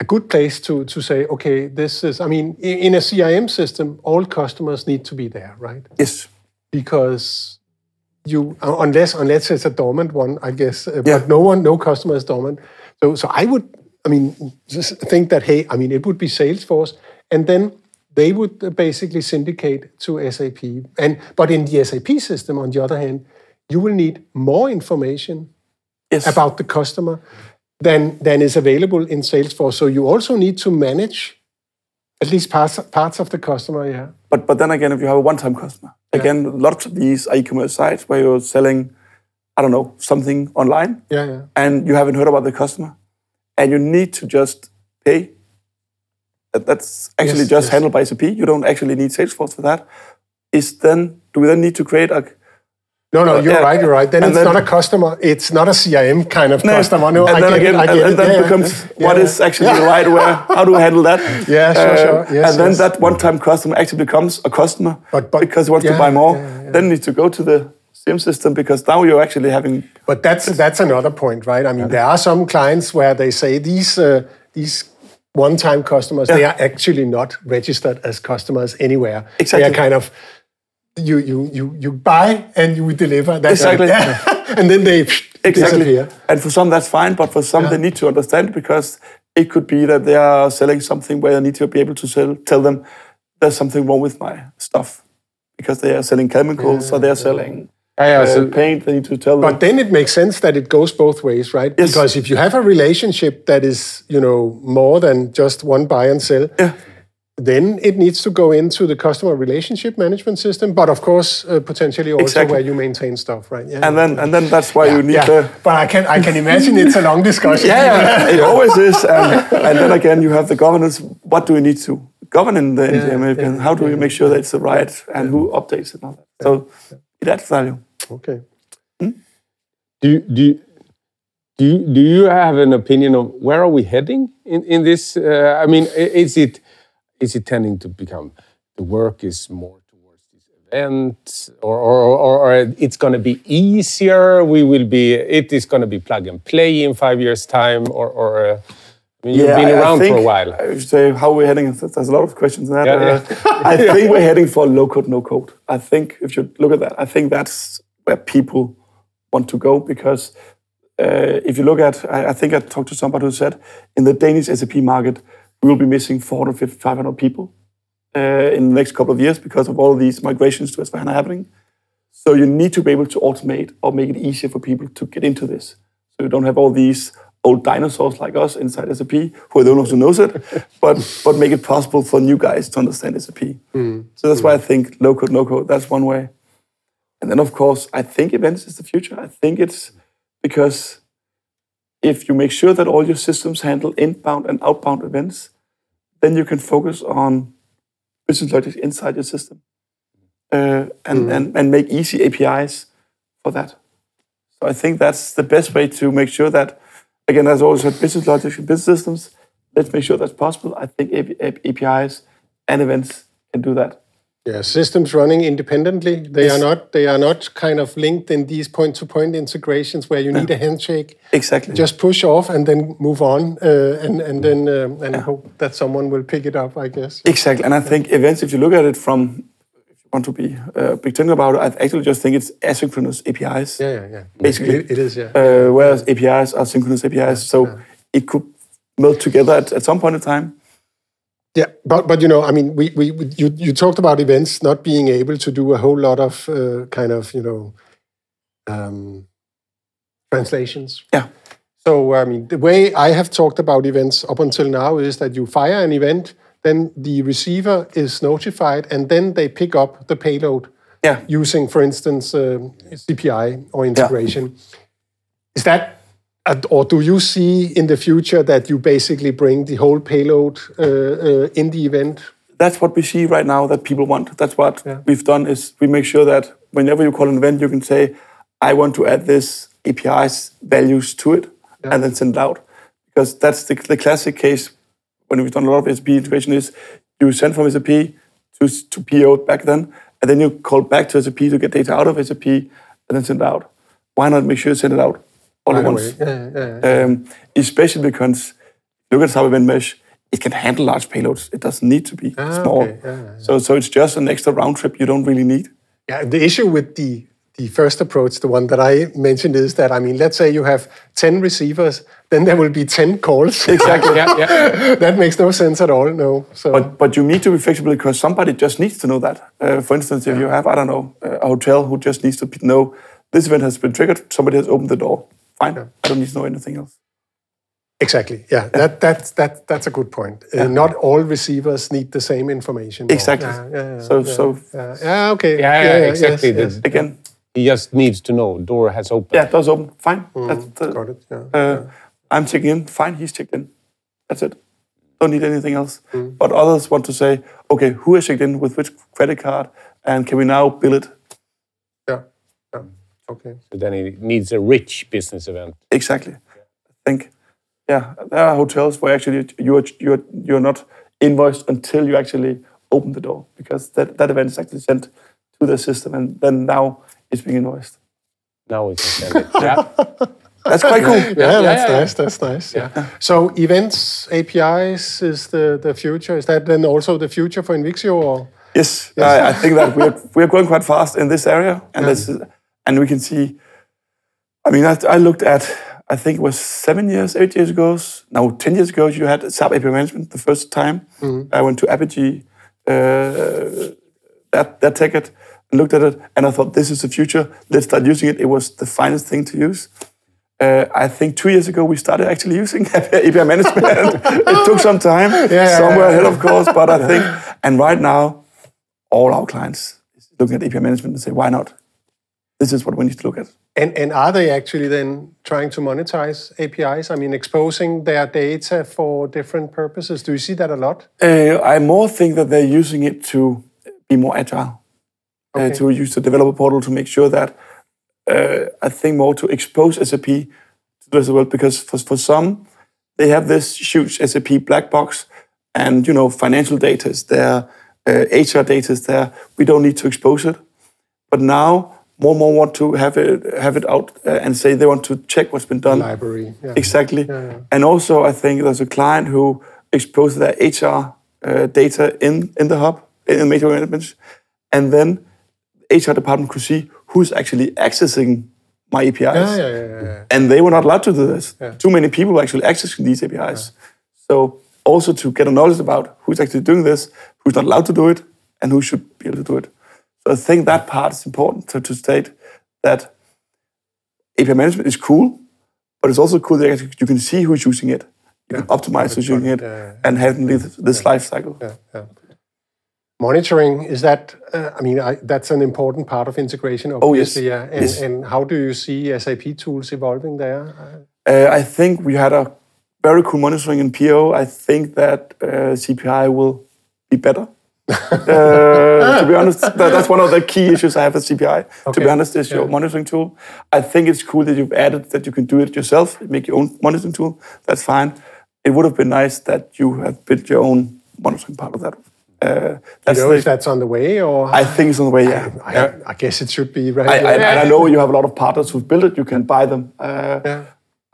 a good place to to say, okay, this is, I mean, in a C I M system, all customers need to be there, right? Yes. Because you, unless unless it's a dormant one, I guess, yeah. but no one, no customer is dormant. So, so I would, I mean, just think that, hey, I mean, it would be Salesforce, and then they would basically syndicate to S A P. And, but in the S A P system, on the other hand, you will need more information Yes. about the customer than, than is available in Salesforce. So you also need to manage at least parts, parts of the customer, yeah. But but then again, if you have a one-time customer, yeah. again, lots of these e-commerce sites where you're selling, I don't know, something online, yeah, yeah. and you haven't heard about the customer, and you need to just pay. That's actually yes, just yes. handled by S A P. You don't actually need Salesforce for that. Is then do we then need to create a... No, no, you're yeah. right, you're right. Then and it's then, not a customer, it's not a C I M kind of no. customer. No, and I then get again, it, I get and, it. And then yeah, becomes yeah. what yeah. is actually yeah. the right way, how do we handle that? Yeah, sure, um, sure. Yes, and then yes. that one-time customer actually becomes a customer but, but, because he wants yeah, to buy more. Yeah, yeah. Then you need to go to the C M system because now you're actually having... But that's that's another point, right? I mean, yeah. there are some clients where they say these uh, these one-time customers, yeah. they are actually not registered as customers anywhere. Exactly. They are kind of... You you you you buy and you deliver. That exactly. Yeah. and then they exactly. disappear. And for some that's fine, but for some yeah. they need to understand because it could be that they are selling something where they need to be able to sell, tell them there's something wrong with my stuff because they are selling chemicals yeah, or they are yeah. selling yeah, uh, so paint. They need to tell them. But then it makes sense that it goes both ways, right? Yes. Because if you have a relationship that is, you know, more than just one buy and sell. Yeah. Then it needs to go into the customer relationship management system, but of course, uh, potentially also exactly. where you maintain stuff, right? Yeah, and yeah. then, and then that's why yeah, you need. Yeah. The... But I can, I can imagine it's a long discussion. yeah, it always is. And, and then again, you have the governance. What do we need to govern in the yeah, American? Yeah, how do yeah, we make sure that it's the right yeah, and who updates it? All that. Yeah, so yeah. it adds value. Okay. Hmm? Do you, do you, do you, do you have an opinion of where are we heading in in this? Uh, I mean, is it Is it tending to become the work is more towards these events, or, or, or, or it's going to be easier? We will be. It is going to be plug and play in five years' time, or, or uh, I mean, yeah, you've been I, around I think, for a while. I would say how we're heading. There's a lot of questions in that. Yeah, yeah. I think we're heading for low code, no code. I think if you look at that, I think that's where people want to go because uh, if you look at, I, I think I talked to somebody who said in the Danish S A P market. We will be missing four hundred fifty, five hundred people uh, in the next couple of years because of all these migrations to S four HANA happening. So you need to be able to automate or make it easier for people to get into this. So you don't have all these old dinosaurs like us inside S A P who don't know who knows it, but but make it possible for new guys to understand S A P. Mm. So that's mm. why I think low code, no code, that's one way. And then of course, I think events is the future. I think it's because if you make sure that all your systems handle inbound and outbound events, then you can focus on business logic inside your system uh, and, mm. and, and make easy A P Is for that. So I think that's the best way to make sure that, again, as I always said, business logic and business systems, let's make sure that's possible. I think A P Is and events can do that. Yeah, systems running independently. They yes. are not. They are not kind of linked in these point-to-point integrations where you need yeah. a handshake. Exactly. Just push off and then move on, uh, and and then um, and yeah. hope that someone will pick it up. I guess. Exactly, and I think events. If you look at it from, if you want to be uh, big thing about it, I actually just think it's asynchronous A P Is. Yeah, yeah, yeah. Basically, it, it is. Yeah. Uh, whereas yeah. A P Is are synchronous A P Is, yeah. so yeah. it could meld together at, at some point in time. Yeah, but but you know, I mean, we we you you talked about events not being able to do a whole lot of uh, kind of you know um, translations. Yeah. So I mean, the way I have talked about events up until now is that you fire an event, then the receiver is notified, and then they pick up the payload. Yeah. Using, for instance, um, C P I or integration. Yeah. Is that? Or do you see in the future that you basically bring the whole payload uh, uh, in the event? That's what we see right now that people want. That's what yeah. we've done is we make sure that whenever you call an event, you can say, I want to add this A P I's values to it yeah. and then send it out. Because that's the, the classic case when we've done a lot of S A P integration is you send from S A P to, to P O back then, and then you call back to S A P to get data out of S A P and then send it out. Why not make sure you send it out? All at once, yeah, yeah, yeah. Um, especially because look at Event Mesh, it can handle large payloads. It doesn't need to be ah, small. Okay. Yeah, yeah. So, so it's just an extra round trip you don't really need. Yeah, the issue with the the first approach, the one that I mentioned, is that I mean, let's say you have ten receivers, then there will be ten calls. Exactly. yeah, yeah. That makes no sense at all. No. So, but but you need to be flexible because somebody just needs to know that. Uh, for instance, if yeah. you have I don't know a hotel who just needs to know this event has been triggered, somebody has opened the door. Fine. Yeah. I don't need to know anything else. Exactly. Yeah, yeah. That, that, that, that's a good point. Yeah. Uh, not all receivers need the same information. Exactly. Yeah, yeah, yeah, so, yeah, so yeah. yeah, okay. Yeah, yeah, yeah exactly. Yes, yes. Again, he just needs to know door has opened. Yeah, door's open. Fine. Mm, that's, uh, got it. Yeah, uh, yeah. I'm checking in. Fine. He's checked in. That's it. Don't need anything else. Mm. But others want to say, okay, who has checked in with which credit card, and can we now bill it? Yeah. Yeah. Okay. So then it needs a rich business event. Exactly. Yeah. I think, yeah, there are hotels where actually you're you're you're not invoiced until you actually open the door because that, that event is actually sent to the system and then now it's being invoiced. Now we can send it. yeah. That's quite cool. Yeah, yeah, yeah that's yeah, nice. Yeah. That's nice. Yeah. yeah. So events, A P Is is the, the future. Is that then also the future for Invixio? Or? Yes. yes. I, I think that we're we're going quite fast in this area and yeah. this is. And we can see, I mean, I, I looked at, I think it was seven years, eight years ago, now ten years ago, you had S A P A P I management the first time. Mm-hmm. I went to Apogee, uh, that, that TechEd, looked at it, and I thought, this is the future. Let's start using it. It was the finest thing to use. Uh, I think two years ago, we started actually using A P I management. It took some time, yeah, somewhere yeah, ahead, yeah. of course, but I think, and right now, all our clients looking at A P I management and say, why not? This is what we need to look at. And and are they actually then trying to monetize A P Is? I mean, exposing their data for different purposes? Do you see that a lot? Uh, I more think that they're using it to be more agile, okay. uh, to use the developer portal to make sure that, uh, I think more to expose S A P to the rest of the world, because for, for some, they have this huge S A P black box and, you know, financial data is there, uh, H R data is there. We don't need to expose it. But now, more and more want to have it have it out uh, and say they want to check what's been done. Library. Yeah. Exactly. Yeah, yeah. And also, I think there's a client who exposed their H R uh, data in, in the hub, in major management, and then the H R department could see who's actually accessing my A P Is. Yeah, yeah, yeah, yeah. And they were not allowed to do this. Yeah. Too many people were actually accessing these A P Is. Yeah. So also to get a knowledge about who's actually doing this, who's not allowed to do it, and who should be able to do it. I think that part is important to, to state that A P I management is cool, but it's also cool that you can see who's using it, you yeah. can optimize who's using it, yeah. and handle this, this yeah. life cycle. Yeah. Yeah. Monitoring, is that, uh, I mean, I, that's an important part of integration, obviously. Oh, yes. Yeah. And, yes. and how do you see S A P tools evolving there? Uh, I think we had a very cool monitoring in P O. I think that uh, C P I will be better. uh, to be honest, that, that's one of the key issues I have with C P I. Okay. To be honest, is your yeah. monitoring tool. I think it's cool that you've added that you can do it yourself, make your own monitoring tool. That's fine. it would have been nice that you have built your own monitoring part of that. Uh, that's you know the, if that's on the way, or I think it's on the way. Yeah, I, I, yeah. I guess it should be. Right. I, I, yeah. And I know you have a lot of partners who've built it. You can buy them. Uh, yeah.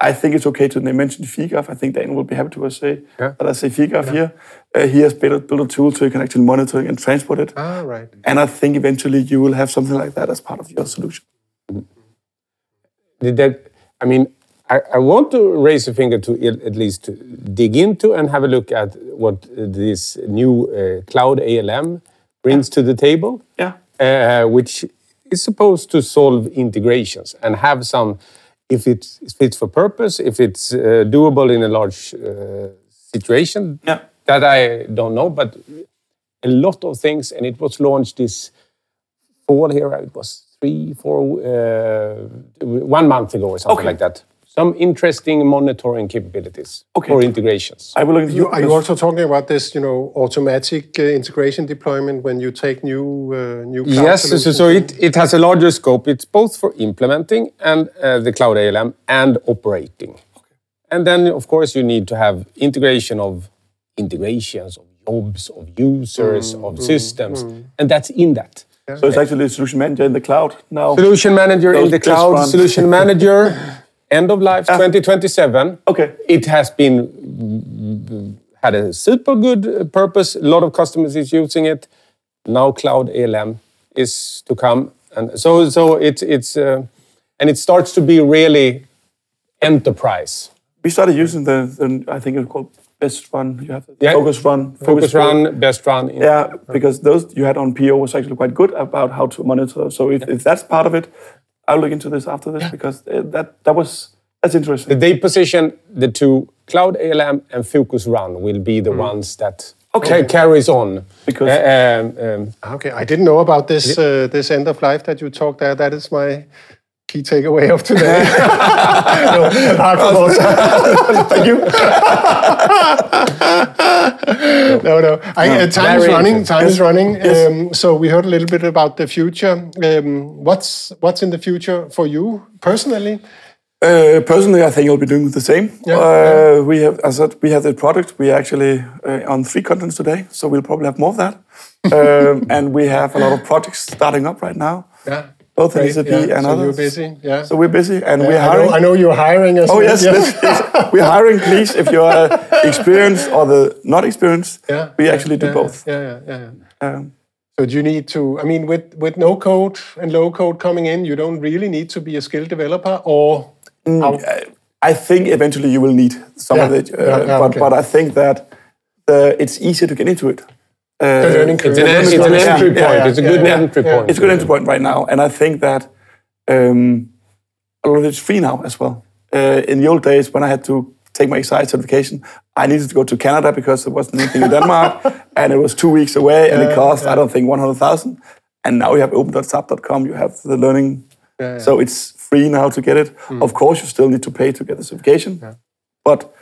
I think it's okay to mention Figaf. I think Dan will be happy to say yeah. that I say Figaf yeah. here. Uh, he has built, built a tool so you can actually monitor and transport it. Ah, right. And I think eventually you will have something like that as part of your solution. Mm-hmm. Did that? I mean, I, I want to raise a finger to at least to dig into and have a look at what this new uh, Cloud A L M brings yeah. to the table. Yeah. Uh, which is supposed to solve integrations and have some. If it's fit for purpose, if it's uh, doable in a large uh, situation, yeah. that I don't know, but a lot of things, and it was launched this fall here, it was three, four, uh, one month ago or something okay. like that. Some interesting monitoring capabilities okay. for integrations. I will look you, are you also talking about this, you know, automatic uh, integration deployment when you take new uh, new cloud Yes, so, so it, it has a larger scope. It's both for implementing and uh, the Cloud A L M and operating. Okay. And then, of course, you need to have integration of integrations, of jobs, of users, mm, of mm, systems. Mm. And that's in that. Yeah. So it's actually a Solution Manager in the cloud now. Solution Manager Those in the cloud, run. Solution Manager... End of life uh, twenty twenty-seven. Okay. It has been had a super good purpose. A lot of customers is using it. Now Cloud A L M is to come, and so so it's it's uh, and it starts to be really enterprise. We started using the, the I think it's called Best Run. You have yeah. Focus Run, Focus, Focus Run, Run, Best Run. Yeah, yeah, because those you had on P O was actually quite good about how to monitor. So if, if that's part of it. I'll look into this after this because that that was that's interesting. They position the two Cloud A L M and Focus Run will be the mm. ones that okay. ca- carries on. Because uh, um, um, okay, I didn't know about this uh, this end of life that you talked there. That is my key takeaway of today. No, apart from also, thank you. no, no. I, no uh, time is running. Time is running. Yes. Um, so we heard a little bit about the future. Um, what's what's in the future for you personally? Uh, personally, I think I'll be doing the same. Yeah. Uh, yeah. We have, as I said, we have the product. We are actually uh, on three continents today, so we'll probably have more of that. um, and we have a lot of projects starting up right now. Yeah. Both in S A P yeah. and so others. So you're busy, yeah. So we're busy, and yeah, we're hiring. I know, I know you're hiring as well. Oh yes, yes, yes. We're hiring. Please, if you are experienced or the not experienced, yeah, we yeah, actually do yeah, both. Yeah, yeah, yeah. yeah. Um, so do you need to? I mean, with with no code and low code coming in, you don't really need to be a skilled developer, or. Mm, I think eventually you will need some yeah, of it, uh, yeah, yeah, but okay. but I think that uh, it's easier to get into it. Uh, it's, an, it's, an, it's an entry point. Yeah, yeah, it's a good yeah, entry yeah. point. It's a good entry point right now, and I think that um, a lot of it's free now as well. Uh, in the old days, when I had to take my X I certification, I needed to go to Canada because there wasn't anything in Denmark, and it was two weeks away, and yeah, it cost yeah. I don't think one hundred thousand. And now you have open dot sap dot com. You have the learning, yeah, yeah. so it's free now to get it. Mm. Of course, you still need to pay to get the certification, yeah. but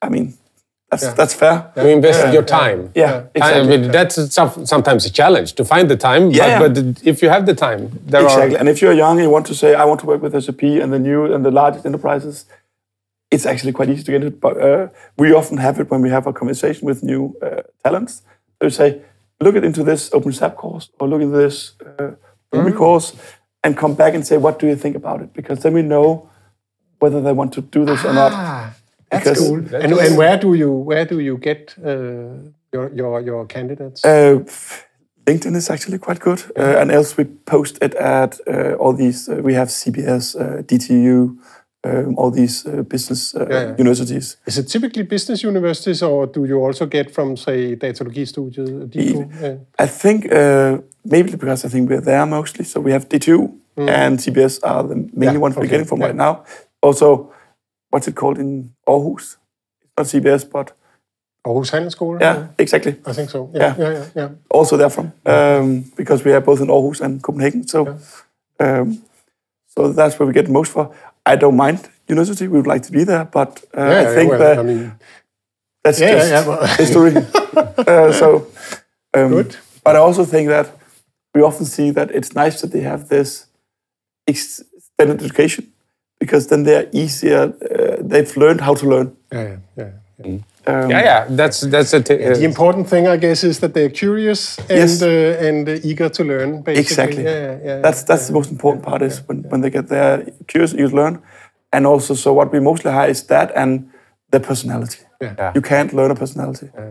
I mean. That's, yeah. that's fair. You invest yeah. your time. Yeah, yeah. Exactly. Time, that's sometimes a challenge to find the time. Yeah, but, yeah. but if you have the time, there exactly. are... And if you're young and you want to say, I want to work with S A P and the new and the largest enterprises, it's actually quite easy to get it. But uh, we often have it when we have a conversation with new uh, talents. They say, look into this OpenSAP course or look into this uh, Boomi mm-hmm. course and come back and say, what do you think about it? Because then we know whether they want to do this ah. or not. That's because cool. That and, and where do you where do you get uh, your your your candidates? Uh, LinkedIn is actually quite good, yeah. uh, and else we post it at uh, all these. Uh, we have C B S, uh, D T U, um, all these uh, business uh, yeah, yeah. universities. Is it typically business universities, or do you also get from say datalogy studios? Yeah. I think uh, maybe because I think we're there mostly, so we have D T U mm. and C B S are the mainly yeah, ones okay. we're getting from yeah. right now. Also. What's it called in Aarhus? Not C B S, but... Aarhus Handelsskole? Yeah, yeah, exactly. I think so. Yeah, yeah, yeah. yeah, yeah. Also there from, yeah. um, because we are both in Aarhus and Copenhagen. So yeah. um, so that's where we get most for. I don't mind university. We would like to be there, but uh, yeah, I think yeah, well, that I mean, that's yeah, just yeah, yeah, well. history. uh, so, um, Good. But I also think that we often see that it's nice that they have this extended education. because then they're easier. Uh, they've learned how to learn. Yeah, yeah, yeah. Mm. Um, yeah, yeah. That's that's a t- uh, the important thing, I guess, is that they're curious and yes. uh, and uh, eager to learn. Basically. Exactly. Yeah, yeah, yeah, that's that's yeah, the most important yeah, part is yeah, when, yeah. when they get there, curious, you learn, and also so what we mostly hire is that and their personality. Yeah. Yeah. You can't learn a personality. Yeah.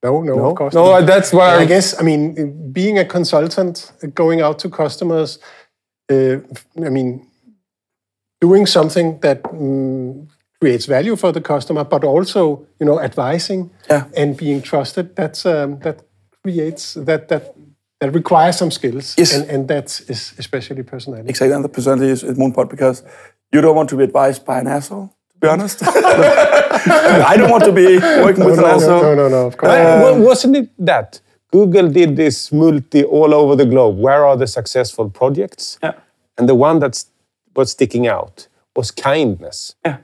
No, no, no, of course no. Not. That's why I guess. I mean, being a consultant, going out to customers. Uh, I mean, doing something that um, creates value for the customer, but also, you know, advising yeah. and being trusted. That's um, that creates that that that requires some skills, yes. and, and that is especially personality. Exactly, and the personality is one part because you don't want to be advised by an asshole. To be honest. I don't want to be working no, with no, an asshole. No, no, no, of course. Uh, wasn't it that? Google did this multi all over the globe. Where are the successful projects? Yeah. And the one that was sticking out was kindness. Yeah.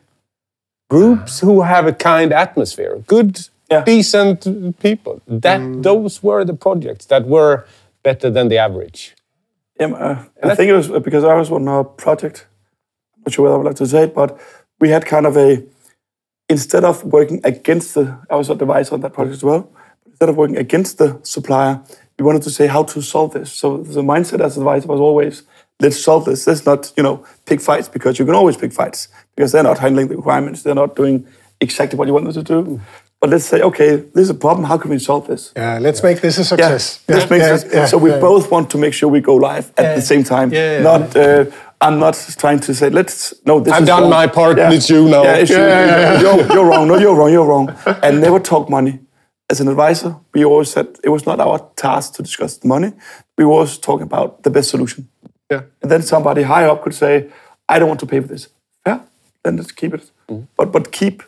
Groups who have a kind atmosphere, good, yeah. decent people. That mm. Those were the projects that were better than the average. Yeah, uh, I think it was because I was on a project, I'm not sure whether I would like to say it, but we had kind of a, instead of working against the, I was a advisor on that project as well, instead of working against the supplier, we wanted to say how to solve this. So the mindset as advisor was always, let's solve this. Let's not, you know, pick fights because you can always pick fights because they're not handling the requirements. They're not doing exactly what you want them to do. But let's say, okay, this is a problem. How can we solve this? Yeah, let's yeah. make this a success. Yeah, yeah, let's make yeah, this. Yeah, so we yeah. both want to make sure we go live at yeah. the same time. Yeah, yeah, not. Uh, I'm not trying to say let's. No, this I've is done wrong. My part. Yeah. It's you now. Yeah, it's yeah, you. Yeah, yeah. You're, you're wrong. No, you're wrong. You're wrong. And never talk money. As an advisor, we always said it was not our task to discuss the money. We were always talking about the best solution. Yeah. And then somebody higher up could say, I don't want to pay for this. Yeah, then let's keep it. Mm-hmm. But but keep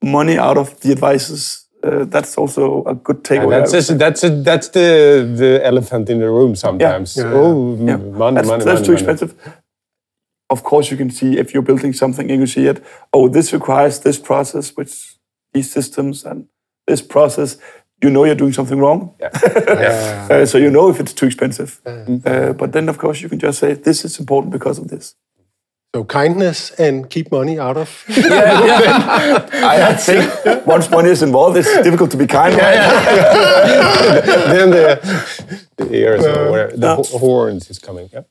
money out of the advisors. Uh, that's also a good takeaway. Yeah, that's a, that's a, that's the, the elephant in the room sometimes. Yeah. Yeah. Oh, yeah. money, that's, money, That's money, too expensive. Money. Of course, you can see if you're building something, you can see it. Oh, this requires this process, which these systems and this process. You know you're doing something wrong. Yeah. yeah. Uh, so you know if it's too expensive. Mm. Uh, but then, of course, you can just say, this is important because of this. So kindness and keep money out of. yeah, yeah. I think once money is involved, it's difficult to be kind. Yeah, yeah. Then the, the ears uh, where the no. horns is coming. Yeah.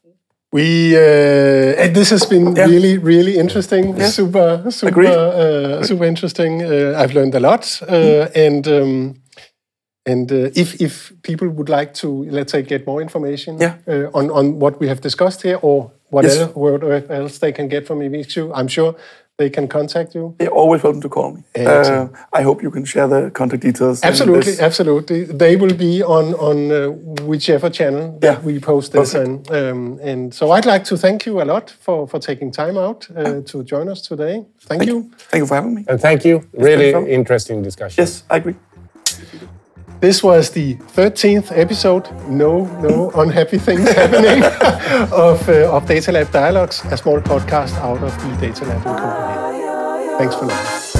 We uh, this has been yeah. really, really interesting. Yeah. Super, super, uh, super interesting. Uh, I've learned a lot, uh, mm. and. Um, And uh, if if people would like to, let's say, get more information yeah. uh, on, on what we have discussed here or what, yes. else, what else they can get from Invixio, I'm sure they can contact you. They're always welcome to call me. Uh, I hope you can share the contact details. Absolutely, absolutely. They will be on, on uh, whichever channel yeah. that we post this. And, um, and so I'd like to thank you a lot for, for taking time out uh, yeah. to join us today. Thank, thank you. you. Thank you for having me. And thank you. Really interesting discussion. Yes, I agree. This was the thirteenth episode, no, no unhappy things happening, of, uh, of Data Lab Dialogues, a small podcast out of the Data Lab in Copenhagen. Thanks for listening.